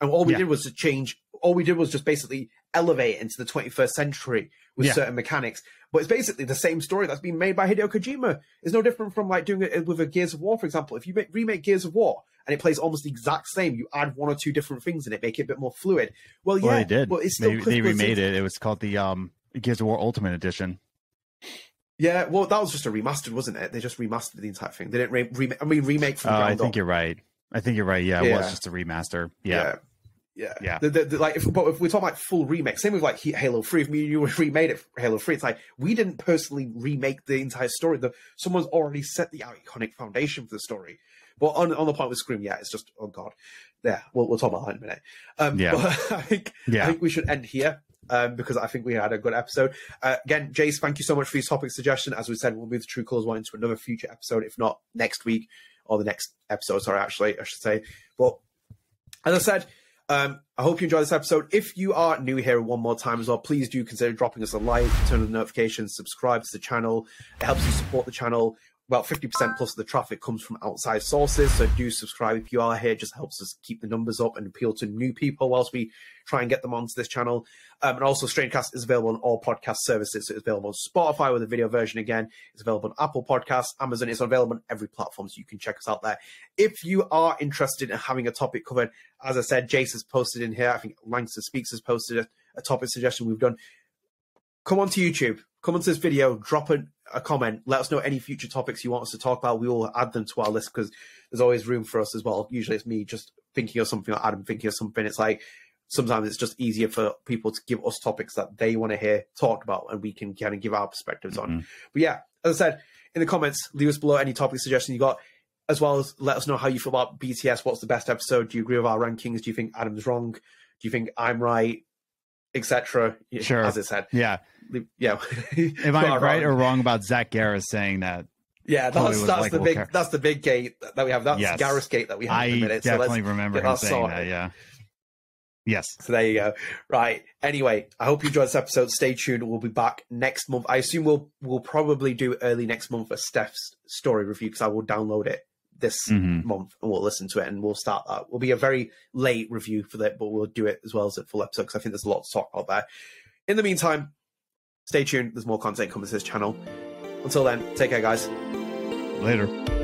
And all we did was to change, all we did was just basically elevate it into the 21st century with certain mechanics. But it's basically the same story that's been made by Hideo Kojima. It's no different from like doing it with a Gears of War, for example. If you remake Gears of War and it plays almost the exact same, you add one or two different things in it, make it a bit more fluid. Well, yeah, well, they did. But it's still they remade it. It was called the Gears of War Ultimate Edition. Yeah, well, that was just a remastered, wasn't it? They just remastered the entire thing. They didn't remake from ground up. I think you're right. Yeah, it was just a remaster. Yeah. But if we're talking about full remake, same with like Halo 3. If me and you remade it for Halo 3, it's like we didn't personally remake the entire story. Someone's already set the iconic foundation for the story. But on the point with Scream, it's just, oh God. Yeah, we'll talk about that in a minute. But I think we should end here because I think we had a good episode. Again, Jace, thank you so much for your topic suggestion. As we said, we'll move the True Colors one into another future episode, if not next week or the next episode. Sorry, actually, I should say. But as I said, I hope you enjoyed this episode. If you are new here one more time as well, please do consider dropping us a like, turn on the notifications, subscribe to the channel. It helps you support the channel. About 50% plus of the traffic comes from outside sources, so do subscribe if you are here. It just helps us keep the numbers up and appeal to new people whilst we try and get them onto this channel. And also, StrangeCast is available on all podcast services. So it's available on Spotify with a video version again. It's available on Apple Podcasts, Amazon. It's available on every platform, so you can check us out there. If you are interested in having a topic covered, as I said, Jace has posted in here. I think Langston Speaks has posted a topic suggestion we've done. Come onto YouTube. Come onto this video. Drop a comment. Let us know any future topics you want us to talk about. We will add them to our list because there's always room for us as well. Usually it's me just thinking of something or Adam thinking of something. It's like sometimes it's just easier for people to give us topics that they want to hear talked about and we can kind of give our perspectives on. But yeah, as I said, in the comments, leave us below any topic suggestion you got, as well as let us know how you feel about BTS. What's the best episode? Do you agree with our rankings? Do you think Adam's wrong? Do you think I'm right? Etc. Sure. As I said. Yeah. Am I right or wrong about Zach Garris saying that? Yeah, that's the big gate that we have. That's the Garris gate that we have in a minute. I definitely remember him saying that, Yes. So there you go. Right. Anyway, I hope you enjoyed this episode. Stay tuned. We'll be back next month. I assume we'll probably do early next month a Steph's story review because I will download it this month and we'll listen to it and we'll start that. Will be a very late review for that, but we'll do it as well as a full episode because I think there's a lot to talk about there. In the meantime, stay tuned. There's more content coming to this channel. Until then, take care, guys. Later.